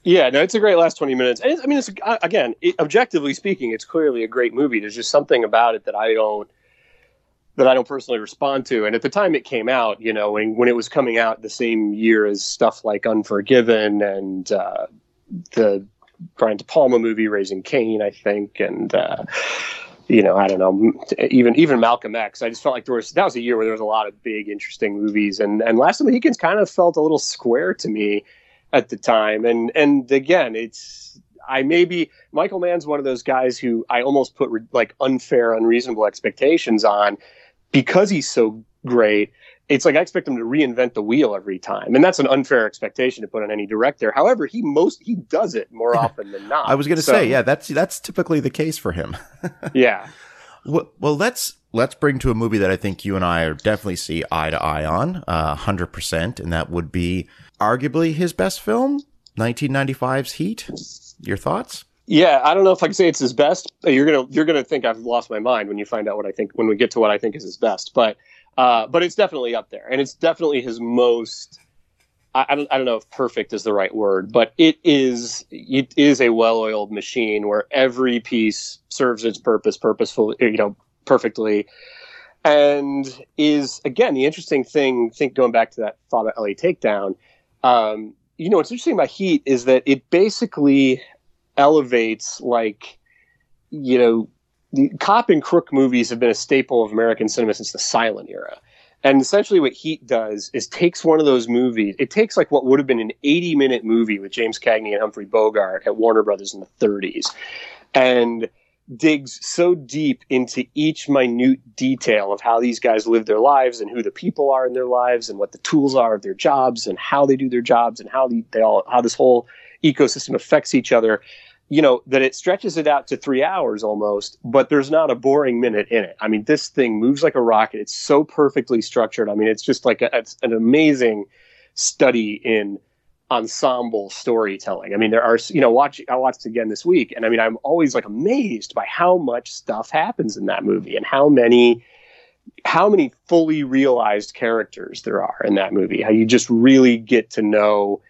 Yeah, no, it's a great last 20 minutes. And objectively speaking, it's clearly a great movie. There's just something about it that I don't personally respond to. And at the time it came out, you know, when it was coming out the same year as stuff like Unforgiven and the Brian De Palma movie, Raising Cain, I think, and you know, I don't know, even Malcolm X. I just felt like that was a year where there was a lot of big, interesting movies, and Last of the Mohicans kind of felt a little square to me at the time. And again, Michael Mann's one of those guys who I almost put unfair, unreasonable expectations on because he's so great. It's like I expect him to reinvent the wheel every time. And that's an unfair expectation to put on any director. However, he does it more often than not. I was going to say, yeah, that's typically the case for him. Yeah. Well, let's bring to a movie that I think you and I are definitely see eye to eye on, 100%, and that would be arguably his best film, 1995's Heat. Your thoughts? Yeah, I don't know if I can say it's his best. You're gonna think I've lost my mind when you find out what I think when we get to what I think is his best. But it's definitely up there, and it's definitely his most. I don't know if perfect is the right word, but it is a well-oiled machine where every piece serves its purpose, purposefully, you know, perfectly. And is, again, the interesting thing, I think going back to that thought of L.A. Takedown, you know, what's interesting about Heat is that it basically elevates, like, you know, the cop and crook movies have been a staple of American cinema since the silent era. And essentially what Heat does is takes one of those movies. It takes like what would have been an 80-minute movie with James Cagney and Humphrey Bogart at Warner Brothers in the 30s and digs so deep into each minute detail of how these guys live their lives and who the people are in their lives and what the tools are of their jobs and how they do their jobs and how this whole ecosystem affects each other. You know, that it stretches it out to 3 hours almost, but there's not a boring minute in it. I mean, this thing moves like a rocket. It's so perfectly structured. I mean, it's just like it's an amazing study in ensemble storytelling. I mean, there are, you know, I watched again this week, and I mean, I'm always like amazed by how much stuff happens in that movie and how many fully realized characters there are in that movie, how you just really get to know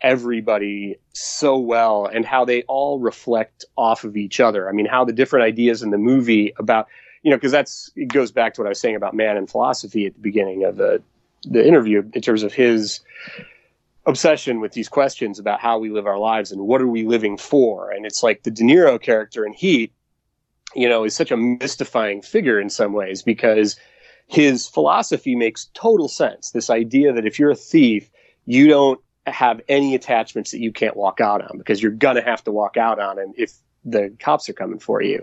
everybody so well and how they all reflect off of each other. I mean, how the different ideas in the movie about, you know, because it goes back to what I was saying about Mann and philosophy at the beginning of the interview in terms of his obsession with these questions about how we live our lives and what are we living for. And it's like the De Niro character in Heat, you know, is such a mystifying figure in some ways because his philosophy makes total sense. This idea that if you're a thief, you don't have any attachments that you can't walk out on because you're going to have to walk out on them if the cops are coming for you.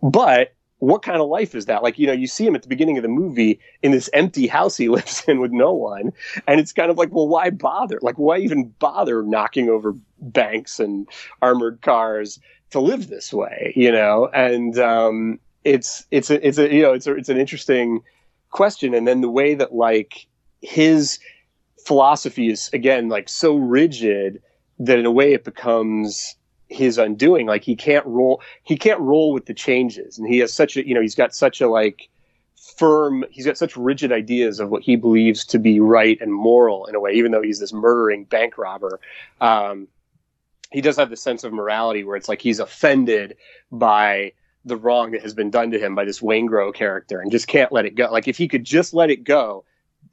But what kind of life is that? Like, you know, you see him at the beginning of the movie in this empty house he lives in with no one. And it's kind of like, well, why bother? Like, why even bother knocking over banks and armored cars to live this way, you know? And it's an interesting question. And then the way that like his philosophy is, again, like so rigid that in a way it becomes his undoing. Like he can't roll with the changes, and he has such a, you know, he's got such rigid ideas of what he believes to be right and moral in a way, even though he's this murdering bank robber. He does have the sense of morality where it's like he's offended by the wrong that has been done to him by this Waingro character and just can't let it go. Like if he could just let it go,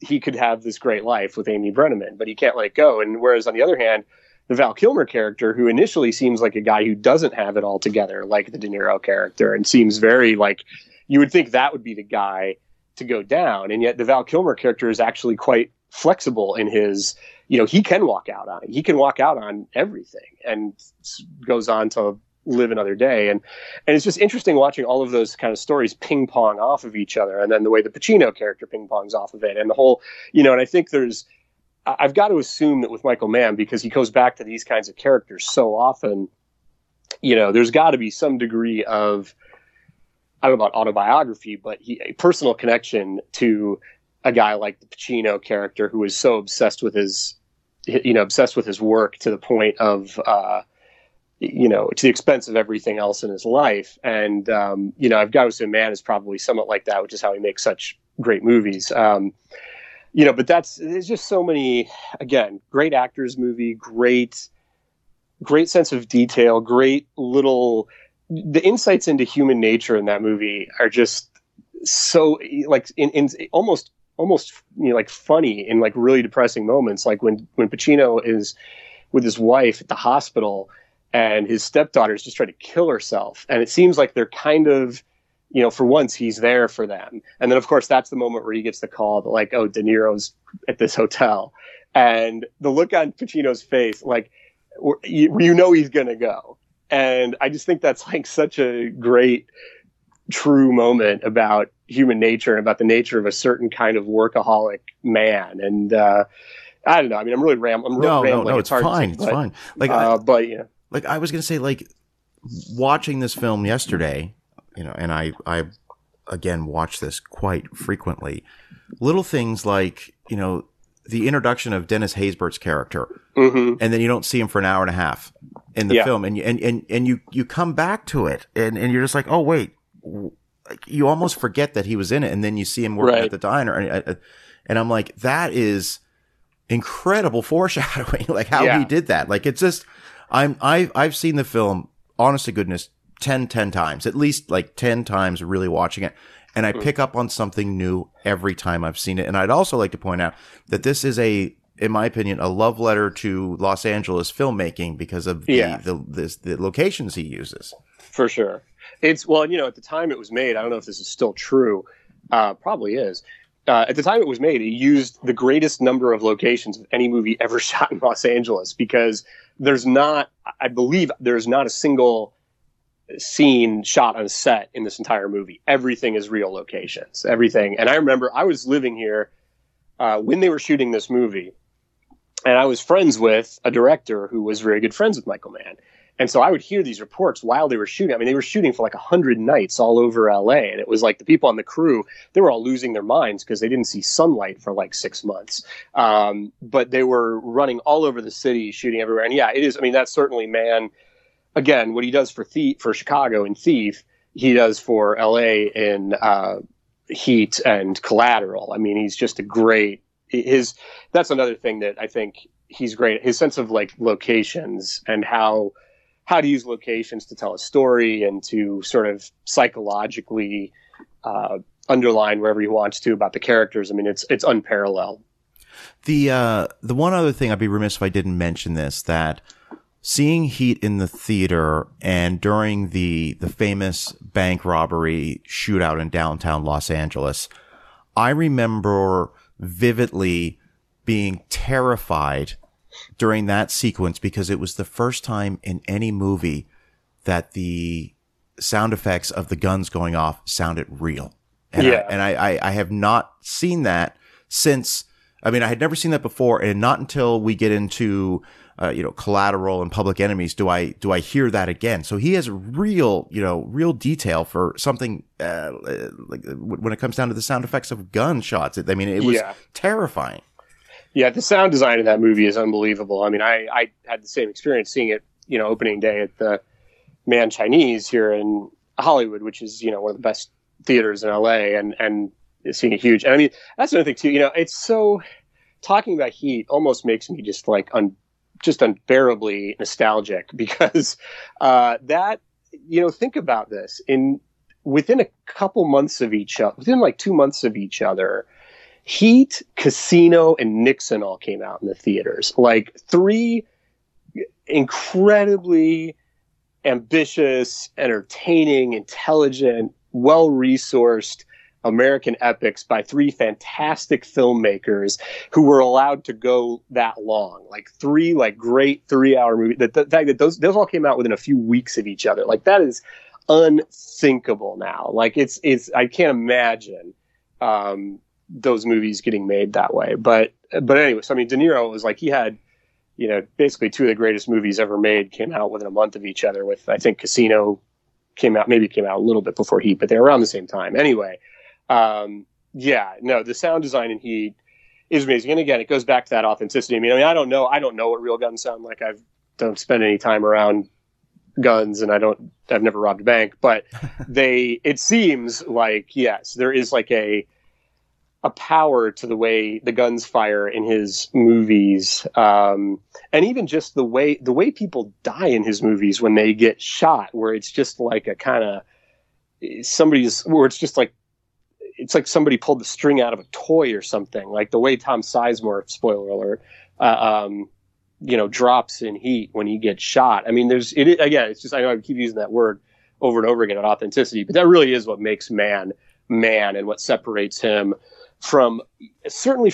he could have this great life with Amy Brenneman, but he can't let it go. And whereas on the other hand, the Val Kilmer character, who initially seems like a guy who doesn't have it all together, like the De Niro character, and seems very like, you would think that would be the guy to go down. And yet the Val Kilmer character is actually quite flexible in his, you know, he can walk out on it. He can walk out on everything and goes on to live another day. And it's just interesting watching all of those kind of stories ping pong off of each other. And then the way the Pacino character ping pongs off of it and the whole, you know, and I think I've got to assume that with Michael Mann, because he goes back to these kinds of characters so often, you know, there's got to be some degree of, I don't know about autobiography, but a personal connection to a guy like the Pacino character who is so obsessed with his work to the point of, you know, to the expense of everything else in his life. And, you know, I've got to assume Mann is probably somewhat like that, which is how he makes such great movies. You know, but there's just so many, again, great actors movie, great sense of detail, the insights into human nature in that movie are just so like in almost, you know, like funny in like really depressing moments. Like when Pacino is with his wife at the hospital, and his stepdaughter is just trying to kill herself. And it seems like they're kind of, you know, for once he's there for them. And then, of course, that's the moment where he gets the call that, like, oh, De Niro's at this hotel. And the look on Pacino's face, like, you know he's going to go. And I just think that's, like, such a great, true moment about human nature and about the nature of a certain kind of workaholic man. And I don't know. I mean, I'm really rambling. No, it's fine. It's fine. Like, but, you know. Like I was going to say, like watching this film yesterday, you know, and I again watch this quite frequently. Little things like, you know, the introduction of Dennis Haysbert's character, mm-hmm. and then you don't see him for an hour and a half in the film, and you come back to it, and you're just like, oh wait, you almost forget that he was in it, and then you see him working at the diner, and I'm like, that is incredible foreshadowing, like how he did that, like it's just. I've seen the film, honest to goodness, 10 times, at least like 10 times really watching it. And I pick up on something new every time I've seen it. And I'd also like to point out that this is a, in my opinion, a love letter to Los Angeles filmmaking because of the locations he uses. For sure. It's, well, you know, at the time it was made, I don't know if this is still true. Probably is. At the time it was made, it used the greatest number of locations of any movie ever shot in Los Angeles because there's not, I believe there's not a single scene shot on a set in this entire movie. Everything is real locations, everything. And I remember I was living here when they were shooting this movie, and I was friends with a director who was very good friends with Michael Mann. And so I would hear these reports while they were shooting. I mean, they were shooting for like 100 nights all over L.A. And it was like the people on the crew, they were all losing their minds because they didn't see sunlight for like 6 months. But they were running all over the city, shooting everywhere. And yeah, it is. I mean, that's certainly Mann. Again, what he does for Chicago in Thief, he does for L.A. in Heat and Collateral. I mean, he's just a great that's another thing that I think he's great. His sense of like locations and how to use locations to tell a story and to sort of psychologically underline wherever he wants to about the characters. I mean, it's unparalleled. The one other thing, I'd be remiss if I didn't mention this, that seeing Heat in the theater and during the famous bank robbery shootout in downtown Los Angeles, I remember vividly being terrified during that sequence because it was the first time in any movie that the sound effects of the guns going off sounded real. And I have not seen that since. I mean, I had never seen that before, and not until we get into Collateral and Public Enemies do I hear that again. So he has real detail for something like when it comes down to the sound effects of gunshots. I mean, it was terrifying. Yeah, the sound design of that movie is unbelievable. I mean, I had the same experience seeing it, opening day at the Man Chinese here in Hollywood, which is, one of the best theaters in LA, and seeing it huge. And I mean, that's another thing too, it's so, talking about Heat almost makes me just like unbearably nostalgic because that, think about this within like 2 months of each other, Heat, Casino, and Nixon all came out in the theaters. Like three incredibly ambitious, entertaining, intelligent, well-resourced American epics by three fantastic filmmakers who were allowed to go that long. Like three great 3-hour movies. The fact that those all came out within a few weeks of each other. Like that is unthinkable now. Like it's I can't imagine those movies getting made that way. But anyway, so I mean, De Niro was like, he had, basically two of the greatest movies ever made came out within a month of each other, with, I think, Casino came out a little bit before Heat, but they were around the same time. Anyway, the sound design in Heat is amazing. And again, it goes back to that authenticity. I mean, I don't know what real guns sound like. I don't spend any time around guns, and I've never robbed a bank, but it seems like, yes, there is like a power to the way the guns fire in his movies. And even just the way people die in his movies when they get shot, where it's just like a kind of it's like somebody pulled the string out of a toy or something, like the way Tom Sizemore, spoiler alert, drops in Heat when he gets shot. I mean, it's just, I know I keep using that word over and over again on authenticity, but that really is what makes Mann and what separates him from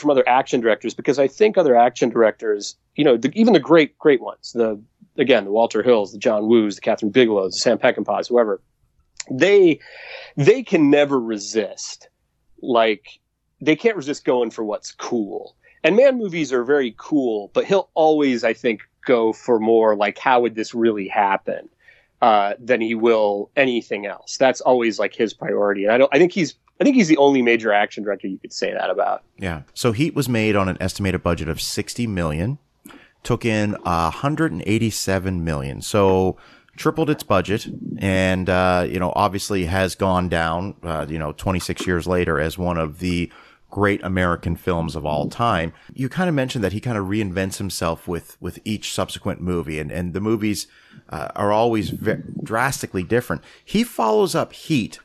other action directors, because I think other action directors, even the great ones, the Walter Hills, the John Woos, the Catherine Bigelows, the Sam Peckinpahs, whoever, they can never resist. Like, they can't resist going for what's cool. And Mann movies are very cool, but he'll always, I think, go for more like, how would this really happen? Than he will anything else. That's always like his priority, and I think he's the only major action director you could say that about. Yeah. So Heat was made on an estimated budget of $60 million, took in $187 million, so tripled its budget, and obviously has gone down. 26 years later, as one of the great American films of all time. You kind of mentioned that he kind of reinvents himself with each subsequent movie, and the movies are always drastically different. He follows up Heat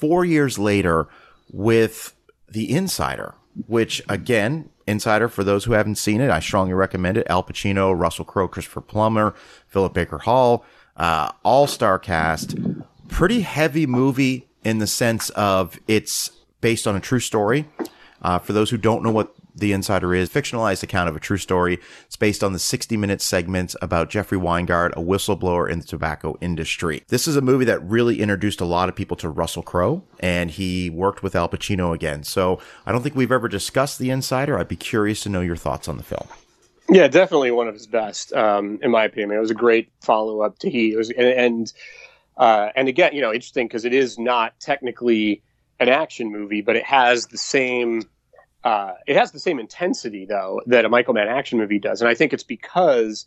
4 years later with The Insider, which, again, Insider, for those who haven't seen it, I strongly recommend it. Al Pacino, Russell Crowe, Christopher Plummer, Philip Baker Hall, all-star cast. Pretty heavy movie in the sense of it's based on a true story. For those who don't know what The Insider is, fictionalized account of a true story. It's based on the 60-minute segments about Jeffrey Weingart, a whistleblower in the tobacco industry. This is a movie that really introduced a lot of people to Russell Crowe, and he worked with Al Pacino again. So I don't think we've ever discussed The Insider. I'd be curious to know your thoughts on the film. Yeah, definitely one of his best, in my opinion. It was a great follow-up to Heat. It was, and again, you know, interesting because it is not technically an action movie, but it has the same. It has the same intensity, though, that a Michael Mann action movie does. And I think it's because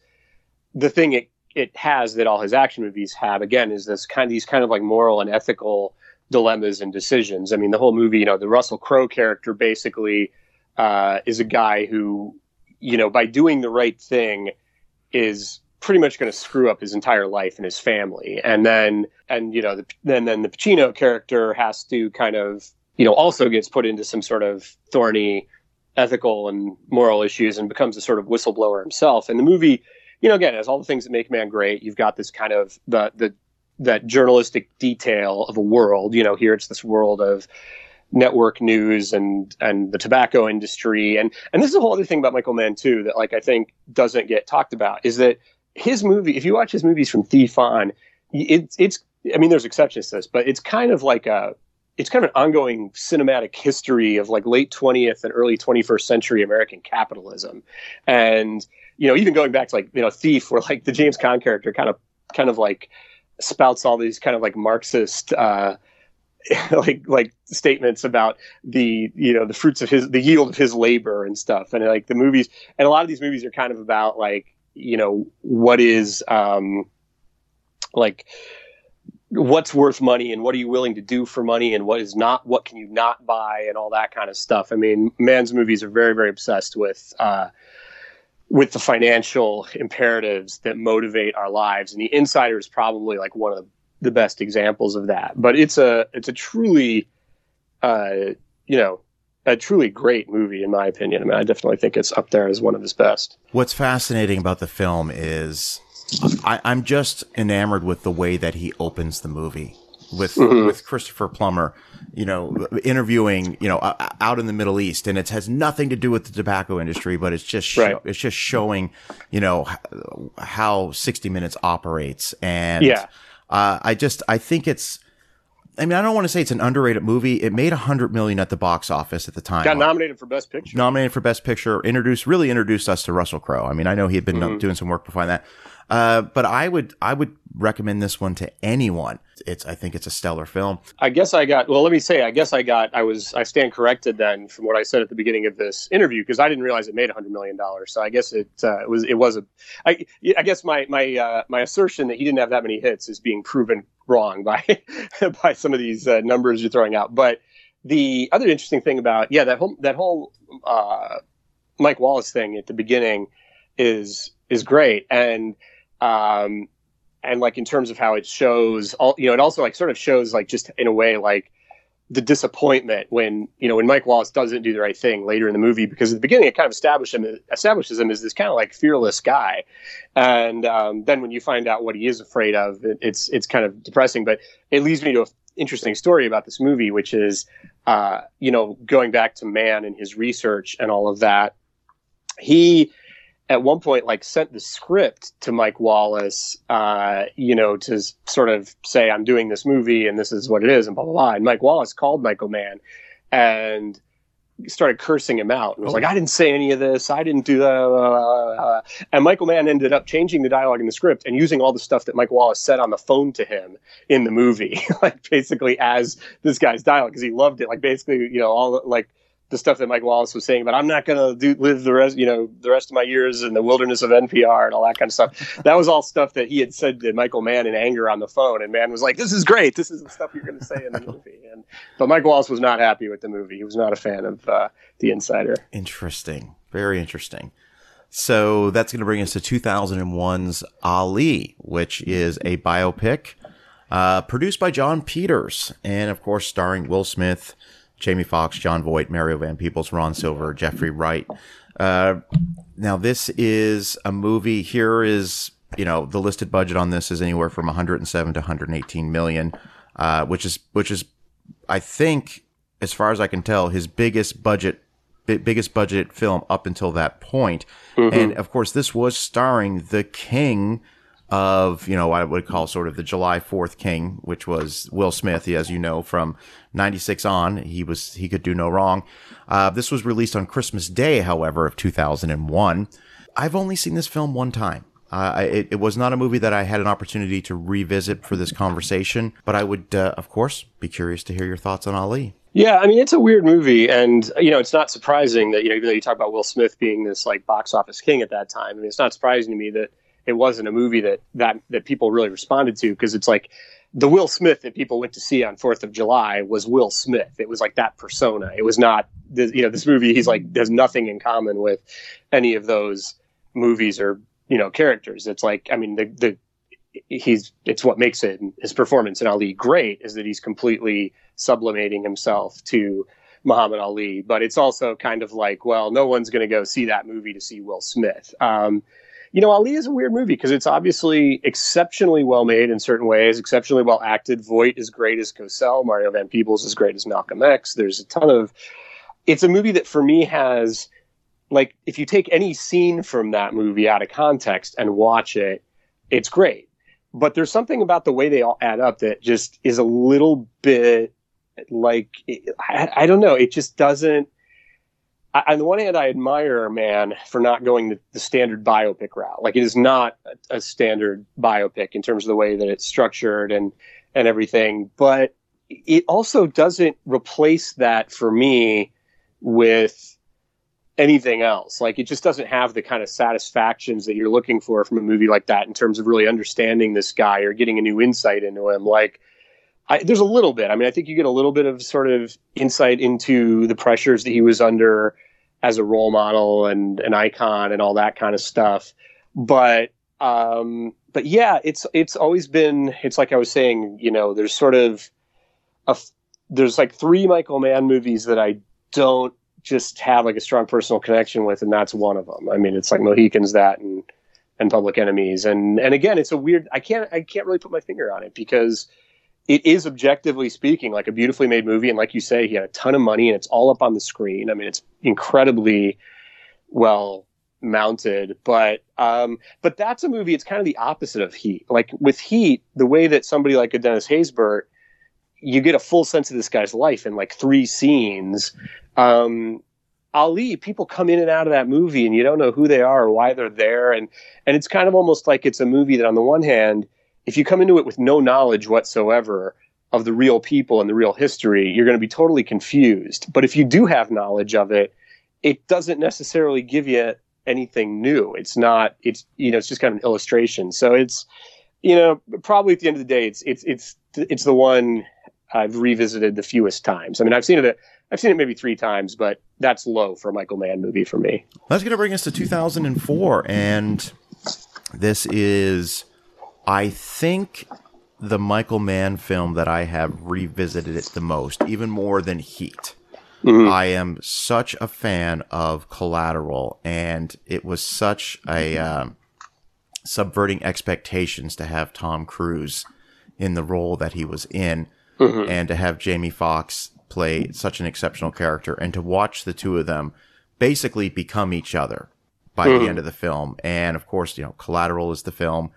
the thing it has that all his action movies have, again, is this kind of these kind of like moral and ethical dilemmas and decisions. I mean, the whole movie, you know, the Russell Crowe character basically is a guy who, you know, by doing the right thing is pretty much going to screw up his entire life and his family. And then the Pacino character has to kind of, you know, also gets put into some sort of thorny ethical and moral issues and becomes a sort of whistleblower himself. And the movie, you know, again, has all the things that make Mann great. You've got this kind of that journalistic detail of a world. You know, here it's this world of network news and the tobacco industry. And this is a whole other thing about Michael Mann, too, that, like, I think doesn't get talked about, is that his movie, if you watch his movies from Thief on, it's I mean, there's exceptions to this, but it's kind of like a, it's kind of an ongoing cinematic history of like late 20th and early 21st century American capitalism. And, you know, even going back to like, you know, Thief, where like the James Caan character kind of like spouts all these kind of like Marxist, like statements about the, you know, the fruits of the yield of his labor and stuff. And like the movies, and a lot of these movies are kind of about like, you know, what is, like, what's worth money and what are you willing to do for money and what is not, what can you not buy and all that kind of stuff. I mean, Mann's movies are very, very obsessed with the financial imperatives that motivate our lives. And The Insider is probably like one of the best examples of that, but it's a truly, you know, a truly great movie in my opinion. I mean, I definitely think it's up there as one of his best. What's fascinating about the film is I'm just enamored with the way that he opens the movie with Christopher Plummer, you know, interviewing, you know, out in the Middle East, and it has nothing to do with the tobacco industry, but it's just it's just showing, you know, how 60 Minutes operates, and I think it's. I mean, I don't want to say it's an underrated movie. It made $100 million at the box office at the time. Got nominated for Best Picture. Introduced us to Russell Crowe. I mean, I know he had been doing some work before that, but I would recommend this one to anyone. I think it's a stellar film. I stand corrected then from what I said at the beginning of this interview, because I didn't realize it made $100 million. So I guess my assertion that he didn't have that many hits is being proven wrong by some of these numbers you're throwing out. But the other interesting thing about that whole Mike Wallace thing at the beginning is great, and like in terms of how it shows all, you know, it also like sort of shows like just in a way like the disappointment when, you know, when Mike Wallace doesn't do the right thing later in the movie, because at the beginning it kind of establishes him as this kind of like fearless guy. And then when you find out what he is afraid of, it's kind of depressing, but it leads me to an interesting story about this movie, which is, you know, going back to Mann and his research and all of that, he at one point like sent the script to Mike Wallace, you know, to sort of say, I'm doing this movie and this is what it is and blah, blah, blah. And Mike Wallace called Michael Mann and started cursing him out and was like, I didn't say any of this. I didn't do that. And Michael Mann ended up changing the dialogue in the script and using all the stuff that Mike Wallace said on the phone to him in the movie, like basically as this guy's dialogue, because he loved it. Like basically, you know, all like, the stuff that Mike Wallace was saying, but I'm not going to live the rest, you know, the rest of my years in the wilderness of NPR and all that kind of stuff. That was all stuff that he had said to Michael Mann in anger on the phone. And Mann was like, this is great. This is the stuff you're going to say in the movie. But Mike Wallace was not happy with the movie. He was not a fan of The Insider. Interesting. Very interesting. So that's going to bring us to 2001's Ali, which is a biopic Produced by John Peters, and of course starring Will Smith, Jamie Foxx, John Voight, Mario Van Peebles, Ron Silver, Jeffrey Wright. Now this is a movie. Here is, you know, the listed budget on this is anywhere from 107 to 118 million, which is, I think, as far as I can tell, his biggest budget film up until that point. Mm-hmm. And of course, this was starring the king of, you know, what I would call sort of the July 4th king, which was Will Smith. As you know, from 96 on, he could do no wrong. This was released on Christmas Day, however, of 2001. I've only seen this film one time. It was not a movie that I had an opportunity to revisit for this conversation, but I would, of course, be curious to hear your thoughts on Ali. Yeah, I mean, it's a weird movie, and, you know, it's not surprising that, you know, even though you talk about Will Smith being this, like, box office king at that time, I mean, it's not surprising to me that it wasn't a movie that people really responded to, because it's like the Will Smith that people went to see on 4th of July was Will Smith. It was like that persona. It was not, you know, this movie, he's like, there's nothing in common with any of those movies or, you know, characters. It's like, I mean, it's what makes it, his performance in Ali great is that he's completely sublimating himself to Muhammad Ali. But it's also kind of like, well, no one's going to go see that movie to see Will Smith. You know, Ali is a weird movie because it's obviously exceptionally well made in certain ways, exceptionally well acted. Voight is great as Cosell. Mario Van Peebles is great as Malcolm X. There's a ton of, it's a movie that for me has, like, if you take any scene from that movie out of context and watch it, it's great. But there's something about the way they all add up that just is a little bit like, I don't know. It just doesn't. On the one hand, I admire Mann for not going the standard biopic route. Like, it is not a standard biopic in terms of the way that it's structured and everything. But it also doesn't replace that for me with anything else. Like, it just doesn't have the kind of satisfactions that you're looking for from a movie like that in terms of really understanding this guy or getting a new insight into him. Like, there's a little bit, I mean, I think you get a little bit of sort of insight into the pressures that he was under as a role model and an icon and all that kind of stuff. But yeah, it's always been, it's like I was saying, you know, there's sort of there's like three Michael Mann movies that I don't just have like a strong personal connection with, and that's one of them. I mean, it's like Mohicans, that, and Public Enemies, and again, it's a weird, I can't really put my finger on it, because it is, objectively speaking, like a beautifully made movie, and like you say, he had a ton of money, and it's all up on the screen. I mean, it's incredibly well mounted, but that's a movie. It's kind of the opposite of Heat. Like, with Heat, the way that somebody like a Dennis Haysbert, you get a full sense of this guy's life in like three scenes. Ali, people come in and out of that movie and you don't know who they are or why they're there. And it's kind of almost like it's a movie that, on the one hand, if you come into it with no knowledge whatsoever of the real people and the real history, you're going to be totally confused. But if you do have knowledge of it, it doesn't necessarily give you anything new. It's not, it's, you know, it's just kind of an illustration. So it's, you know, probably at the end of the day, it's the one I've revisited the fewest times. I mean, I've seen it maybe three times, but that's low for a Michael Mann movie for me. That's going to bring us to 2004, and this is, I think, the Michael Mann film that I have revisited it the most, even more than Heat. Mm-hmm. I am such a fan of Collateral, and it was such a subverting expectations to have Tom Cruise in the role that he was in. Mm-hmm. And to have Jamie Foxx play such an exceptional character, and to watch the two of them basically become each other by mm-hmm. the end of the film. And of course, you know, Collateral is the film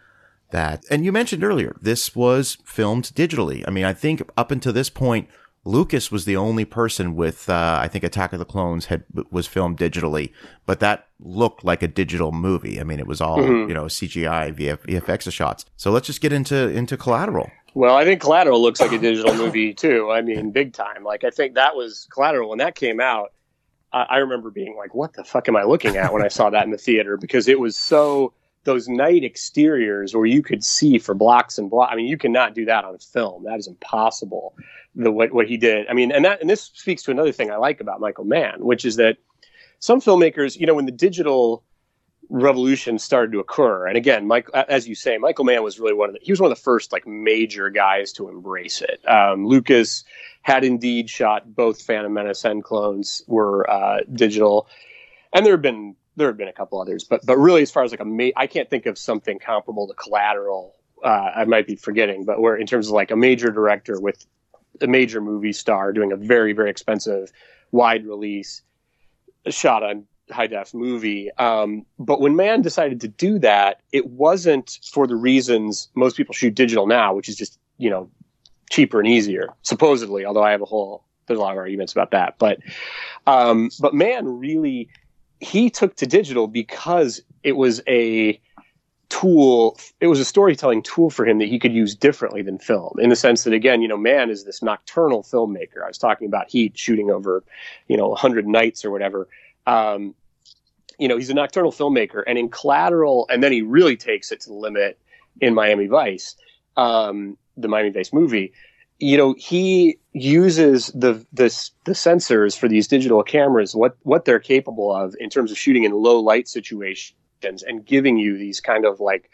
that, and you mentioned earlier, this was filmed digitally. I mean, I think up until this point, Lucas was the only person with, I think Attack of the Clones was filmed digitally, but that looked like a digital movie. I mean, it was all, mm-hmm. you know, CGI, VFX shots. So let's just get into Collateral. Well, I think Collateral looks like a digital movie, too. I mean, big time. Like, I think that was Collateral. When that came out, I remember being like, what the fuck am I looking at when I saw that in the theater? Because it was so, those night exteriors where you could see for blocks and blocks. I mean, you cannot do that on film. That is impossible, what he did. I mean, and this speaks to another thing I like about Michael Mann, which is that some filmmakers, you know, when the digital revolution started to occur. And again, as you say, Michael Mann was really one of the first like major guys to embrace it. Lucas had indeed shot both Phantom Menace and Clones were digital, and there have been a couple others, but really as far as like I can't think of something comparable to Collateral. I might be forgetting, but where in terms of like a major director with a major movie star doing a very, very expensive wide release shot on high def movie. But when Mann decided to do that, it wasn't for the reasons most people shoot digital now, which is just, you know, cheaper and easier, supposedly, although there's a lot of arguments about that. But Mann really, he took to digital because it was a tool. It was a storytelling tool for him that he could use differently than film, in the sense that, again, you know, Mann is this nocturnal filmmaker. I was talking about Heat shooting over, you know, 100 nights or whatever. You know, he's a nocturnal filmmaker, and in Collateral, and then he really takes it to the limit in Miami Vice, the Miami Vice movie. You know, he uses the sensors for these digital cameras, what they're capable of in terms of shooting in low light situations and giving you these kind of like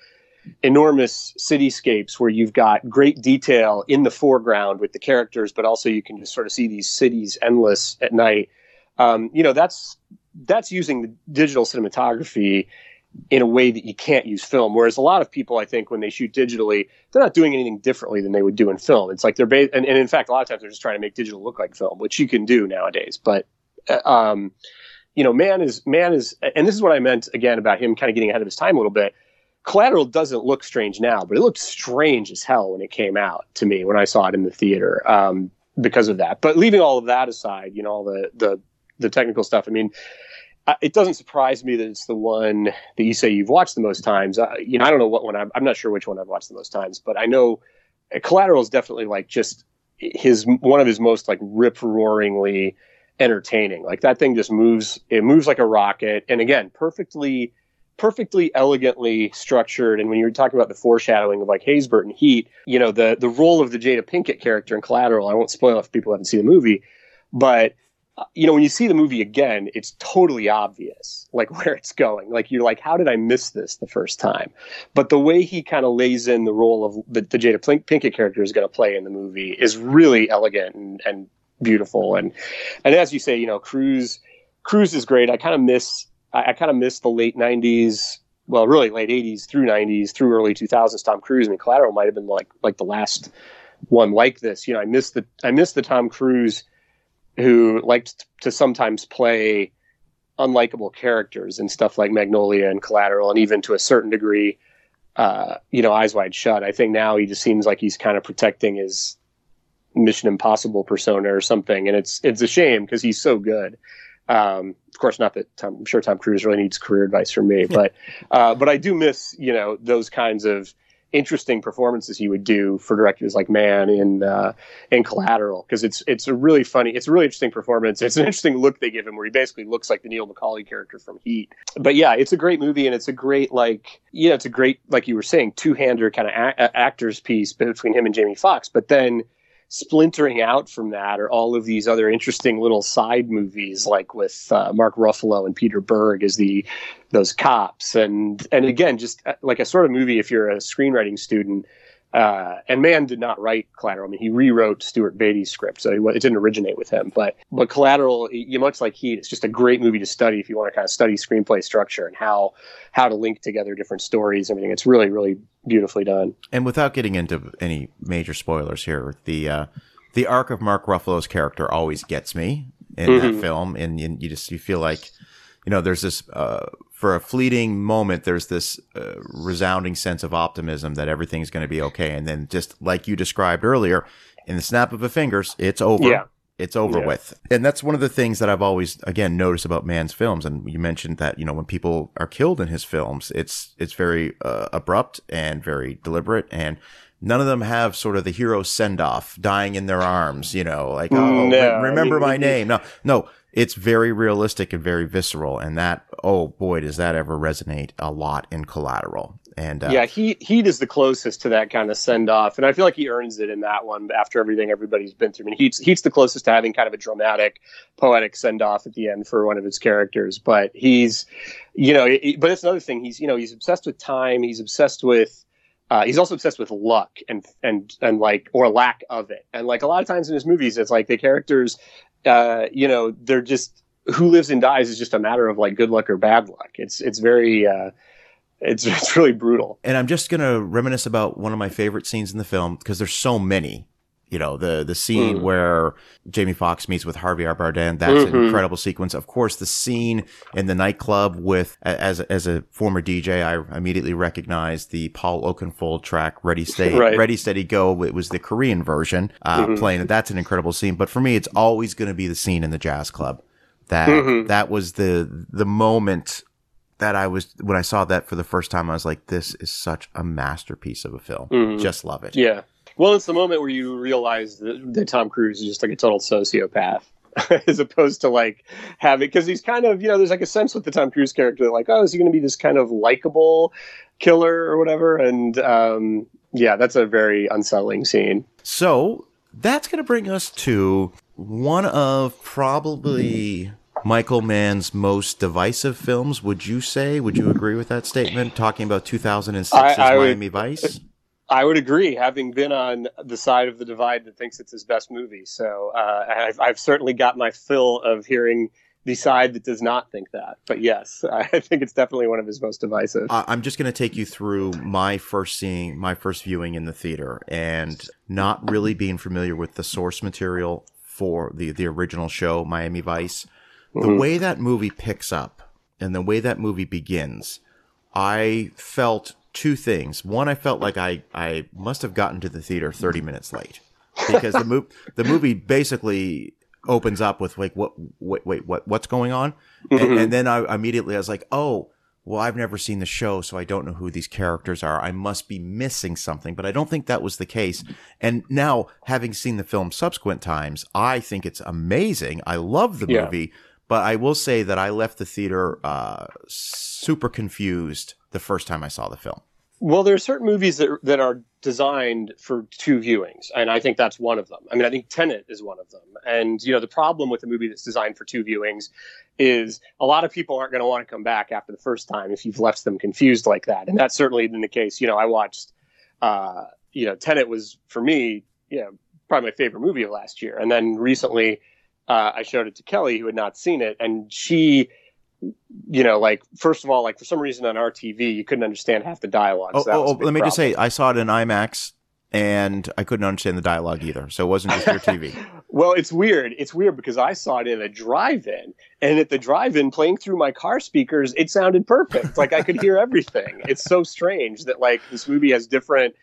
enormous cityscapes where you've got great detail in the foreground with the characters, but also you can just sort of see these cities endless at night. You know, that's using the digital cinematography in a way that you can't use film. Whereas a lot of people, I think, when they shoot digitally, they're not doing anything differently than they would do in film. It's like and in fact, a lot of times they're just trying to make digital look like film, which you can do nowadays. But, you know, Mann is, and this is what I meant again about him kind of getting ahead of his time a little bit. Collateral doesn't look strange now, but it looked strange as hell when it came out to me when I saw it in the theater, because of that. But leaving all of that aside, you know, all the technical stuff, I mean, it doesn't surprise me that it's the one that you say you've watched the most times. You know, I don't know what one I'm not sure which one I've watched the most times, but I know Collateral is definitely like just one of his most like rip-roaringly entertaining. Like that thing just moves. It moves like a rocket, and again, perfectly elegantly structured. And when you were talking about the foreshadowing of like Hays Burton Heat, you know, the role of the Jada Pinkett character in Collateral, I won't spoil it if people haven't seen the movie, but you know, when you see the movie again, it's totally obvious, like where it's going. Like you're like, how did I miss this the first time? But the way he kind of lays in the role of the Jada Pinkett character is going to play in the movie is really elegant and beautiful. And as you say, you know, Cruise is great. I kind of miss the late 90s, well, really late 80s through 90s through early 2000s Tom Cruise. I mean, Collateral might have been like the last one like this. You know, I miss the Tom Cruise who liked to sometimes play unlikable characters and stuff like Magnolia and Collateral, and even to a certain degree, you know, Eyes Wide Shut. I think now he just seems like he's kind of protecting his Mission Impossible persona or something, and it's a shame because he's so good. Of course, not that I'm sure Tom Cruise really needs career advice from me, but I do miss, you know, those kinds of interesting performances he would do for directors like Mann in Collateral, because it's a really interesting performance. It's an interesting look they give him where he basically looks like the Neil McCauley character from Heat. But yeah, it's a great movie, and it's a great like you were saying, two-hander kind of actors piece between him and Jamie Foxx. But then splintering out from that are all of these other interesting little side movies, like with Mark Ruffalo and Peter Berg as those cops, and again, just like a sort of movie if you're a screenwriting student. And Mann did not write Collateral. I mean, he rewrote Stuart Beatty's script, so it didn't originate with him. But Collateral, much like Heat, it's just a great movie to study if you want to kind of study screenplay structure and how to link together different stories and everything. It's really, really beautifully done. And without getting into any major spoilers here, the arc of Mark Ruffalo's character always gets me in that film, and you feel like, you know, there's this for a fleeting moment, there's this resounding sense of optimism that everything's going to be okay. And then just like you described earlier, in the snap of the fingers, it's over. Yeah. It's over with. And that's one of the things that I've always, again, noticed about Mann's films. And you mentioned that, you know, when people are killed in his films, it's very abrupt and very deliberate. And none of them have sort of the hero send-off, dying in their arms, you know, like, oh, no, remember my name. No. It's very realistic and very visceral, and that, oh boy, does that ever resonate a lot in Collateral. And yeah, Heat is the closest to that kind of send off, and I feel like he earns it in that one after everything everybody's been through. I mean, Heat's the closest to having kind of a dramatic, poetic send off at the end for one of its characters. But he's, you know, but it's another thing. He's, you know, he's obsessed with time. He's obsessed with. He's also obsessed with luck and like, or lack of it. And like a lot of times in his movies, it's like the characters, you know, they're just, who lives and dies is just a matter of like good luck or bad luck. It's very, it's really brutal. And I'm just going to reminisce about one of my favorite scenes in the film, because there's so many, you know, the scene where Jamie Foxx meets with Javier Bardem. That's an incredible sequence. Of course, the scene in the nightclub with, as a former DJ, I immediately recognized the Paul Oakenfold track, Ready, Steady, Ready, Steady, Go. It was the Korean version playing. That's an incredible scene. But for me, it's always going to be the scene in the jazz club. That was the moment that I was, when I saw that for the first time, I was like, this is such a masterpiece of a film. Just love it. Yeah. Well, it's the moment where you realize that Tom Cruise is just like a total sociopath, as opposed to like having, because he's kind of, you know, there's like a sense with the Tom Cruise character, like, oh, is he going to be this kind of likable killer or whatever? And yeah, that's a very unsettling scene. So that's going to bring us to one of probably Michael Mann's most divisive films. Would you say? Would you agree with that statement? Talking about 2006's Miami Vice. I would agree, having been on the side of the divide that thinks it's his best movie. So I've certainly got my fill of hearing the side that does not think that. But yes, I think it's definitely one of his most divisive. I'm just going to take you through my first viewing in the theater, and not really being familiar with the source material for the original show, Miami Vice. The way that movie picks up and the way that movie begins, I felt two things. One, I felt like I must have gotten to the theater 30 minutes late, because the movie basically opens up with like, what's going on? And then I immediately was like, oh, well, I've never seen the show, so I don't know who these characters are. I must be missing something, but I don't think that was the case. And now, having seen the film subsequent times, I think it's amazing. I love the movie, but I will say that I left the theater super confused the first time I saw the film. Well, there are certain movies that are designed for two viewings, and I think that's one of them. I mean, I think Tenet is one of them. And, you know, the problem with a movie that's designed for two viewings is a lot of people aren't going to want to come back after the first time if you've left them confused like that. And that's certainly been the case. You know, I watched, you know, Tenet was, for me, you know, probably my favorite movie of last year. And then recently I showed it to Kelly, who had not seen it, and she... you know, like, first of all, like, for some reason on our TV, you couldn't understand half the dialogue. So let me just say, I saw it in IMAX, and I couldn't understand the dialogue either. So it wasn't just your TV. Well, it's weird. It's weird because I saw it in a drive-in, and at the drive-in, playing through my car speakers, it sounded perfect. Like, I could hear everything. It's so strange that, like, this movie has different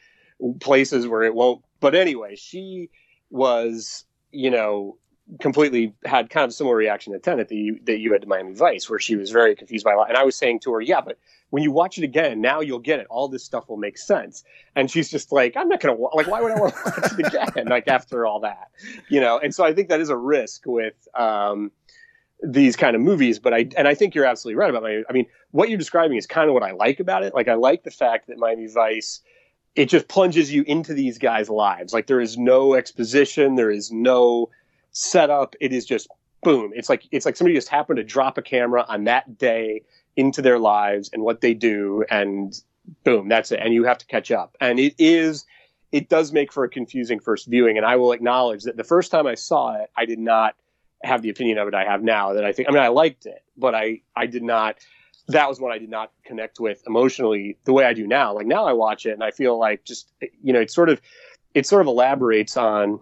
places where it won't. But anyway, she was, you know... completely had kind of a similar reaction to Tenet that you had to Miami Vice, where she was very confused by a lot. And I was saying to her, yeah, but when you watch it again, now you'll get it. All this stuff will make sense. And she's just like, I'm not going to, like, why would I want to watch it again? Like, after all that, you know? And so I think that is a risk with these kind of movies. But I think you're absolutely right about Miami. I mean, what you're describing is kind of what I like about it. Like, I like the fact that Miami Vice, it just plunges you into these guys' lives. Like, there is no exposition. There is no set up. It is just boom. It's like somebody just happened to drop a camera on that day into their lives and what they do, and boom, that's it. And you have to catch up. And it does make for a confusing first viewing. And I will acknowledge that the first time I saw it, I did not have the opinion of it I have now. That I think, I mean, I liked it, but I did not, that was one I did not connect with emotionally the way I do now. Like, now I watch it and I feel like, just, you know, it sort of elaborates on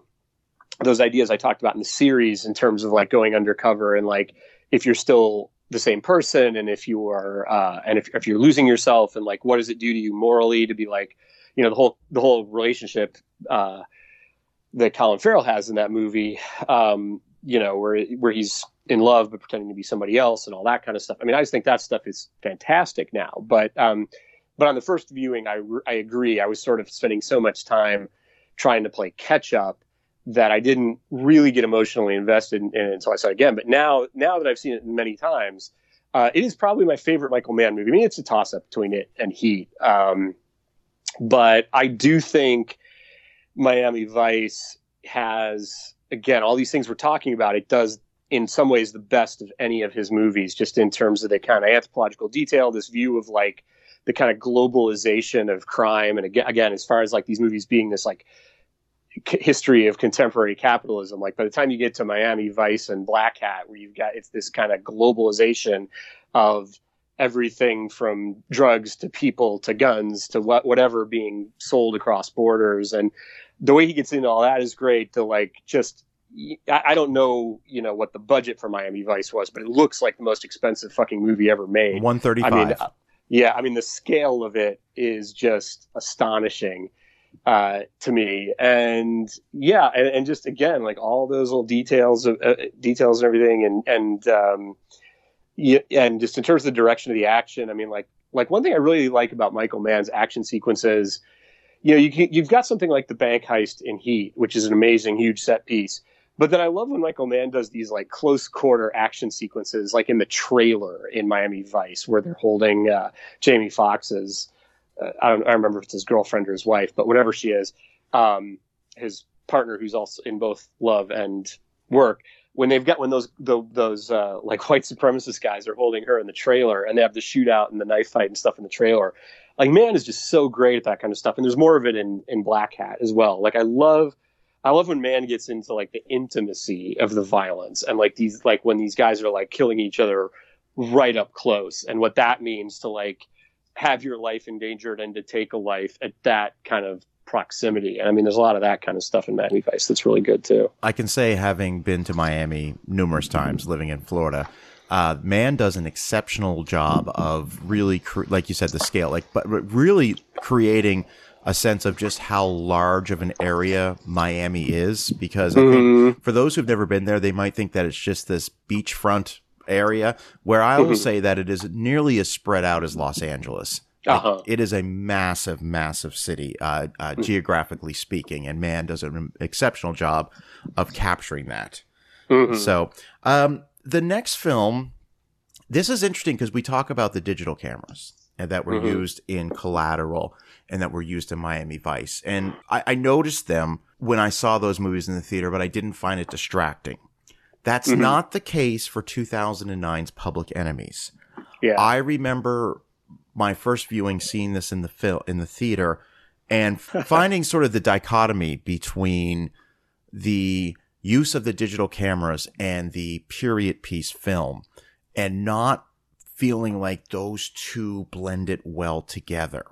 those ideas I talked about in the series in terms of like going undercover and like if you're still the same person and if you are and if you're losing yourself and like what does it do to you morally to be like, you know, the whole relationship that Colin Farrell has in that movie, you know, where he's in love but pretending to be somebody else and all that kind of stuff. I mean, I just think that stuff is fantastic now, but on the first viewing, I agree, I was sort of spending so much time trying to play catch up that I didn't really get emotionally invested in it until I saw it again. But now that I've seen it many times, It is probably my favorite Michael Mann movie. I mean, it's a toss-up between it and Heat. But I do think Miami Vice has, again, all these things we're talking about, it does in some ways the best of any of his movies, just in terms of the kind of anthropological detail, this view of like the kind of globalization of crime. And again, as far as like these movies being this like history of contemporary capitalism, like by the time you get to Miami Vice and Black Hat, where you've got, it's this kind of globalization of everything from drugs to people to guns to whatever being sold across borders. And the way he gets into all that is great to like, just, I don't know, you know, what the budget for Miami Vice was, but it looks like the most expensive fucking movie ever made. 135. I mean, yeah. I mean, the scale of it is just astonishing to me. And yeah. And just again, like all those little details of details and everything. Yeah, and just in terms of the direction of the action, I mean, like one thing I really like about Michael Mann's action sequences, you know, you've got something like the bank heist in Heat, which is an amazing, huge set piece. But then I love when Michael Mann does these like close quarter action sequences, like in the trailer in Miami Vice, where they're holding Jamie Foxx's, I remember if it's his girlfriend or his wife, but whatever she is, his partner, who's also in both Love and Work. When those like white supremacist guys are holding her in the trailer and they have the shootout and the knife fight and stuff in the trailer, like Mann is just so great at that kind of stuff. And there's more of it in Black Hat as well. Like I love when Mann gets into like the intimacy of the violence and like these, like when these guys are like killing each other right up close and what that means to like have your life endangered and to take a life at that kind of proximity. And I mean, there's a lot of that kind of stuff in Miami Vice that's really good too. I can say, having been to Miami numerous times, living in Florida, Mann does an exceptional job of really, like you said, the scale, like, but really creating a sense of just how large of an area Miami is. Because I think for those who've never been there, they might think that it's just this beachfront area, where I will say that it is nearly as spread out as Los Angeles. Like, it is a massive, massive city, geographically speaking, and Mann does an exceptional job of capturing that. So the next film, this is interesting because we talk about the digital cameras and that were used in Collateral and that were used in Miami Vice. And I noticed them when I saw those movies in the theater, but I didn't find it distracting. That's not the case for 2009's Public Enemies. Yeah. I remember my first viewing, seeing this in the theater, and finding sort of the dichotomy between the use of the digital cameras and the period piece film, and not feeling like those two blended well together.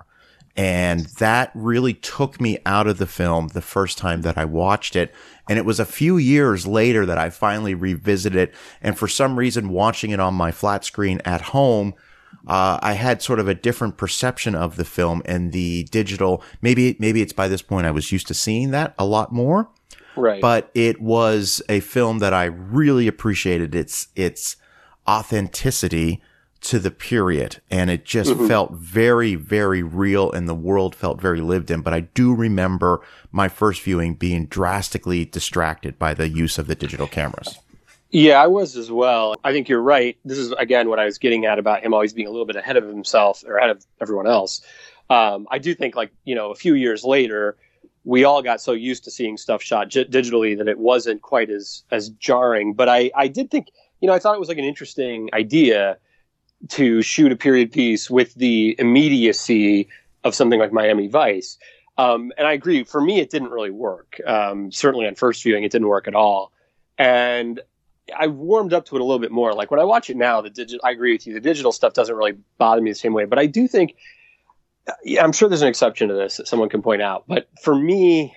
And that really took me out of the film the first time that I watched it. And it was a few years later that I finally revisited it. And for some reason, watching it on my flat screen at home, I had sort of a different perception of the film and the digital. Maybe it's by this point I was used to seeing that a lot more. Right. But it was a film that I really appreciated its authenticity to the period. And it just felt very, very real, and the world felt very lived in. But I do remember my first viewing being drastically distracted by the use of the digital cameras. Yeah, I was as well. I think you're right. This is, again, what I was getting at about him always being a little bit ahead of himself or ahead of everyone else. I do think, like, you know, a few years later, we all got so used to seeing stuff shot digitally that it wasn't quite as jarring. But I did think, you know, I thought it was like an interesting idea to shoot a period piece with the immediacy of something like Miami Vice. And I agree. For me, it didn't really work. Certainly on first viewing, it didn't work at all. And I warmed up to it a little bit more. Like when I watch it now, I agree with you. The digital stuff doesn't really bother me the same way, but I do think, yeah, I'm sure there's an exception to this that someone can point out. But for me,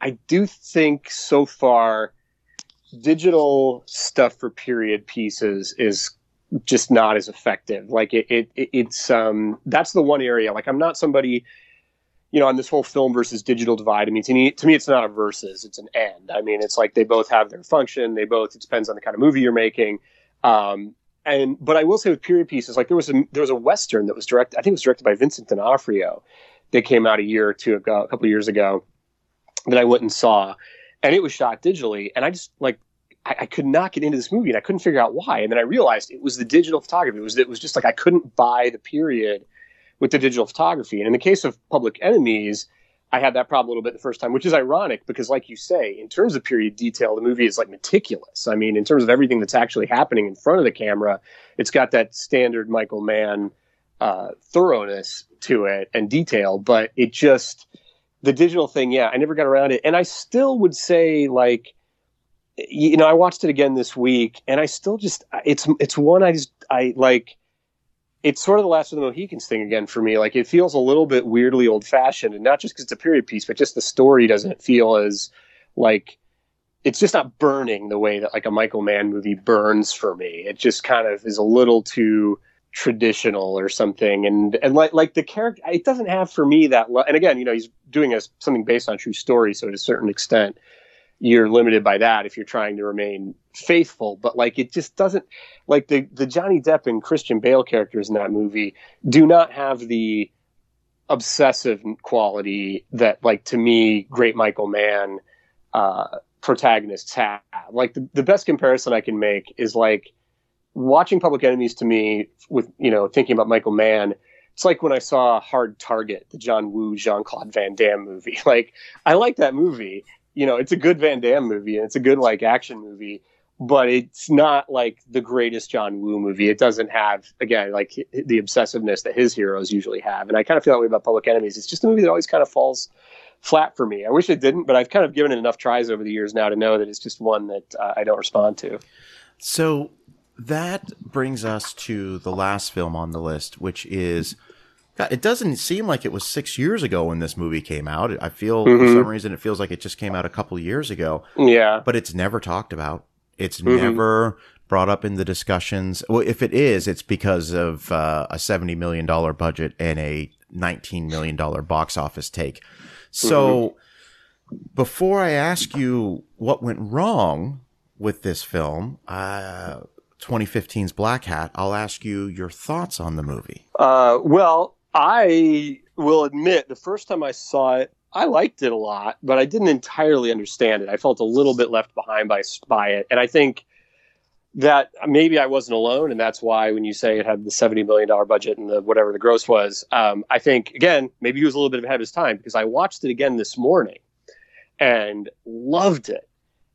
I do think so far digital stuff for period pieces is just not as effective. Like it's that's the one area, like I'm not somebody, you know, on this whole film versus digital divide. I mean, to me, it's not a versus, it's an and. I mean, it's like they both have their function. It depends on the kind of movie you're making. But I will say with period pieces, like there was a Western that was directed, I think it was directed by Vincent D'Onofrio, that came out a couple of years ago, that I went and saw, and it was shot digitally. And I just like, I could not get into this movie, and I couldn't figure out why. And then I realized it was the digital photography. It was just like I couldn't buy the period with the digital photography. And in the case of Public Enemies, I had that problem a little bit the first time, which is ironic because, like you say, in terms of period detail, the movie is like meticulous. I mean, in terms of everything that's actually happening in front of the camera, it's got that standard Michael Mann thoroughness to it and detail. But it just, the digital thing, yeah, I never got around it. And I still would say, like, you know, I watched it again this week, and I still just, it's one I like, it's sort of the Last of the Mohicans thing again for me. Like, it feels a little bit weirdly old fashioned, and not just because it's a period piece, but just the story doesn't feel as, like, it's just not burning the way that like a Michael Mann movie burns for me. It just kind of is a little too traditional or something. And like the character, it doesn't have for me that, and again, you know, he's doing something based on a true story. So to a certain extent, you're limited by that if you're trying to remain faithful, but like, it just doesn't, like the Johnny Depp and Christian Bale characters in that movie do not have the obsessive quality that, like, to me, great Michael Mann protagonists have. Like the best comparison I can make is like watching Public Enemies to me with, you know, thinking about Michael Mann. It's like when I saw Hard Target, the John Woo, Jean-Claude Van Damme movie. Like, I like that movie. You know, it's a good Van Damme movie, and it's a good, like, action movie, but it's not, like, the greatest John Woo movie. It doesn't have, again, like, the obsessiveness that his heroes usually have, and I kind of feel that way about Public Enemies. It's just a movie that always kind of falls flat for me. I wish it didn't, but I've kind of given it enough tries over the years now to know that it's just one that I don't respond to. So that brings us to the last film on the list, which is... God, it doesn't seem like it was 6 years ago when this movie came out. I feel, for some reason, it feels like it just came out a couple years ago. Yeah. But it's never talked about. It's never brought up in the discussions. Well, if it is, it's because of a $70 million budget and a $19 million box office take. So before I ask you what went wrong with this film, 2015's Black Hat, I'll ask you your thoughts on the movie. Well... I will admit, the first time I saw it, I liked it a lot, but I didn't entirely understand it. I felt a little bit left behind by it. And I think that maybe I wasn't alone, and that's why when you say it had the $70 million budget and the whatever the gross was, I think, again, maybe he was a little bit ahead of his time, because I watched it again this morning and loved it.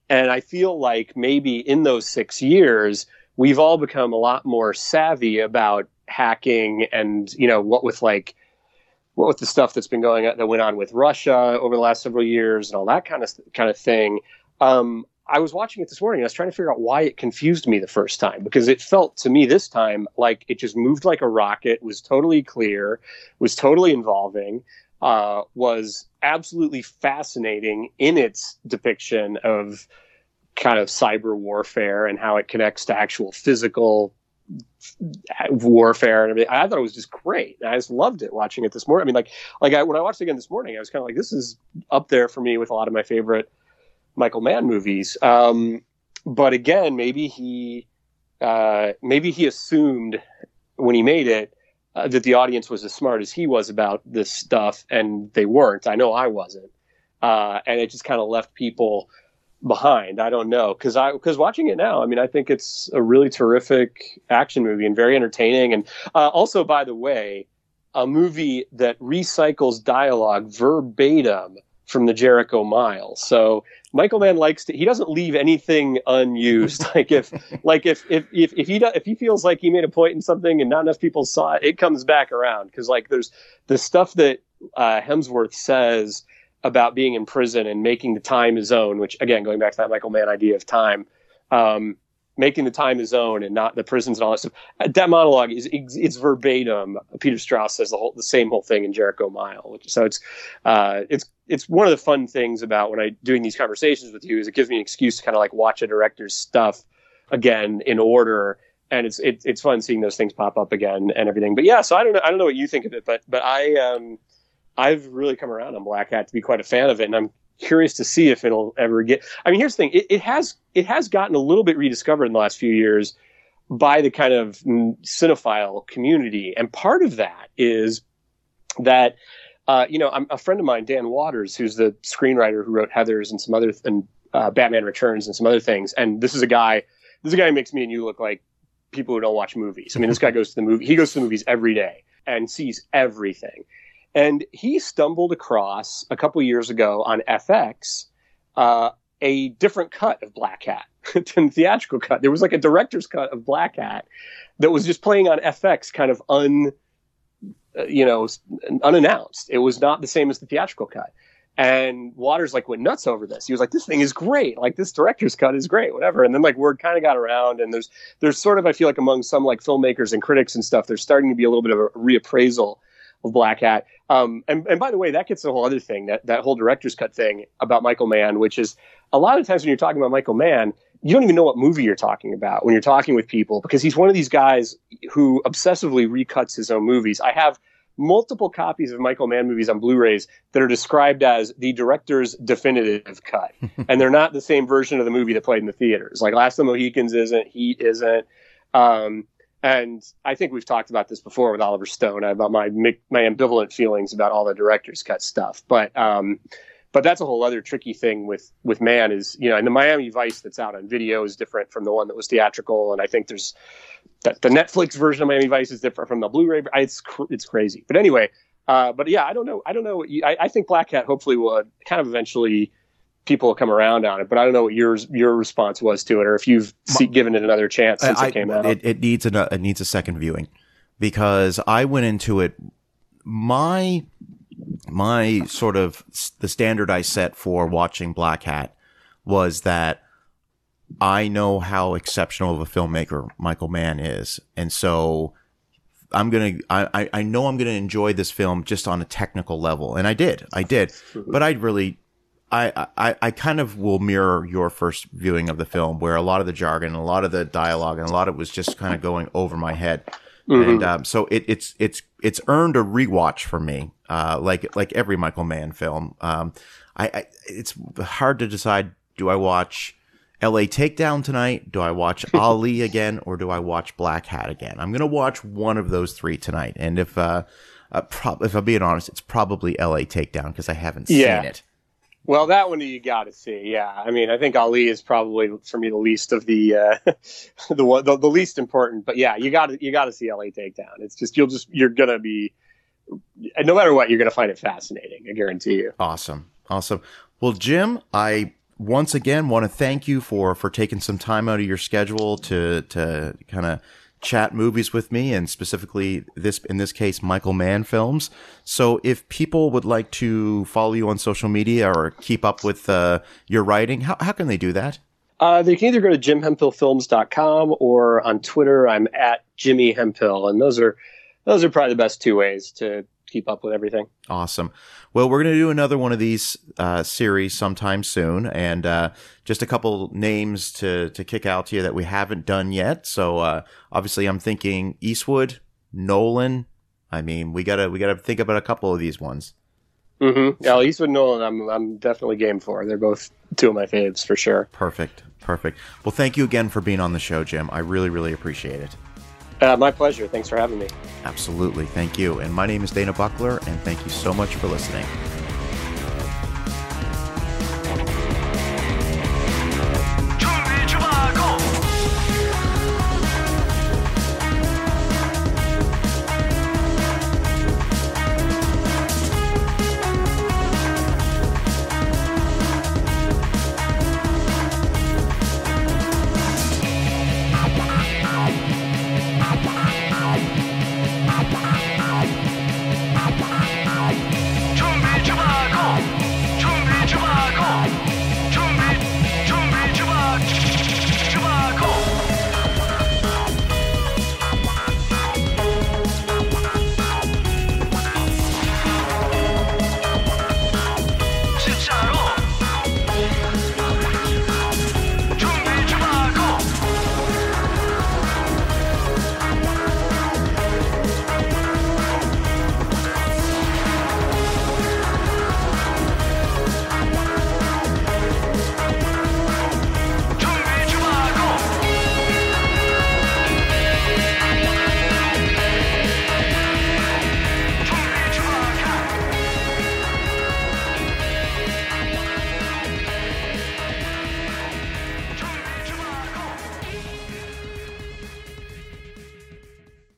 And I feel like maybe in those 6 years, we've all become a lot more savvy about hacking, and, you know, what with the stuff that's been going on, that went on with Russia over the last several years and all that kind of thing. I was watching it this morning, and I was trying to figure out why it confused me the first time, because it felt to me this time like it just moved like a rocket, was totally clear, was totally involving, was absolutely fascinating in its depiction of kind of cyber warfare and how it connects to actual physical warfare and everything. I thought it was just great. I just loved it watching it this morning. I mean, when I watched it again this morning, I was kind of like, this is up there for me with a lot of my favorite Michael Mann movies. But again, maybe he assumed when he made it that the audience was as smart as he was about this stuff, and they weren't. I know I wasn't. And it just kind of left people behind. I don't know. Cause watching it now, I mean, I think it's a really terrific action movie and very entertaining. And also, by the way, a movie that recycles dialogue verbatim from The Jericho Mile. So Michael Mann he doesn't leave anything unused. Like if he feels like he made a point in something and not enough people saw it, it comes back around. Cause like there's the stuff that Hemsworth says about being in prison and making the time his own, which, again, going back to that Michael Mann idea of time, making the time his own and not the prisons and all that stuff. That monologue it's verbatim. Peter Strauss says the same whole thing in Jericho Mile. So it's one of the fun things about when I'm doing these conversations with you is it gives me an excuse to kind of like watch a director's stuff again in order. And it's fun seeing those things pop up again and everything. But yeah, so I don't know what you think of it, but I've really come around on Black Hat to be quite a fan of it, and I'm curious to see if it'll ever get... I mean, here's the thing. It has gotten a little bit rediscovered in the last few years by the kind of cinephile community, and part of that is that, a friend of mine, Dan Waters, who's the screenwriter who wrote Heathers and some other and Batman Returns and some other things. And this is a guy who makes me and you look like people who don't watch movies. I mean, this guy goes to the movie. He goes to the movies every day and sees everything. And he stumbled across a couple years ago on FX a different cut of Black Hat than the theatrical cut. There was like a director's cut of Black Hat that was just playing on FX, kind of unannounced. It was not the same as the theatrical cut. And Waters like went nuts over this. He was like, "This thing is great. Like this director's cut is great, whatever." And then like word kind of got around, and there's sort of, I feel like among some like filmmakers and critics and stuff, there's starting to be a little bit of a reappraisal of Black Hat. And by the way, that gets to a whole other thing, that whole director's cut thing about Michael Mann, which is a lot of times when you're talking about Michael Mann, you don't even know what movie you're talking about when you're talking with people, because he's one of these guys who obsessively recuts his own movies. I have multiple copies of Michael Mann movies on Blu-rays that are described as the director's definitive cut. And they're not the same version of the movie that played in the theaters. Like Last of the Mohicans isn't, Heat isn't. And I think we've talked about this before with Oliver Stone about my ambivalent feelings about all the director's cut stuff. But that's a whole other tricky thing with Mann is, you know, and the Miami Vice that's out on video is different from the one that was theatrical. And I think there's that the Netflix version of Miami Vice is different from the Blu-ray. It's crazy. But anyway, but yeah, I don't know. I think Black Hat hopefully will kind of eventually people will come around on it, but I don't know what your response was to it, or if you've given it another chance since it came out. It needs a second viewing, because I went into it, my sort of the standard I set for watching Black Hat was that I know how exceptional of a filmmaker Michael Mann is. And so I know I'm going to enjoy this film just on a technical level. And I did, but I kind of will mirror your first viewing of the film, where a lot of the jargon, a lot of the dialogue, and a lot of it was just kind of going over my head. Mm-hmm. And so it's earned a rewatch for me, like every Michael Mann film. It's hard to decide, do I watch L.A. Takedown tonight? Do I watch Ali again? Or do I watch Black Hat again? I'm going to watch one of those three tonight. And if I'm being honest, it's probably L.A. Takedown, because I haven't seen it. Well, that one you got to see. Yeah, I mean, I think Ali is probably for me the least of the the least important. But yeah, you got to see LA Takedown. It's just you're gonna be, no matter what, you're gonna find it fascinating. I guarantee you. Awesome. Well, Jim, I once again want to thank you for taking some time out of your schedule to kind of chat movies with me, and specifically in this case Michael Mann films. So if people would like to follow you on social media or keep up with your writing, how can they do that? They can either go to jimhemphillfilms.com, or on Twitter I'm at Jimmy Hemphill, and those are probably the best two ways to keep up with everything. Awesome. Well, we're going to do another one of these series sometime soon, and just a couple names to kick out to you that we haven't done yet. So obviously I'm thinking Eastwood, Nolan. I mean, we gotta think about a couple of these ones. Mm-hmm. Yeah, Eastwood, Nolan, I'm definitely game for. They're both two of my faves for sure. Perfect. Well, thank you again for being on the show, Jim. I really, really appreciate it. My pleasure. Thanks for having me. Absolutely. Thank you. And my name is Dana Buckler, and thank you so much for listening.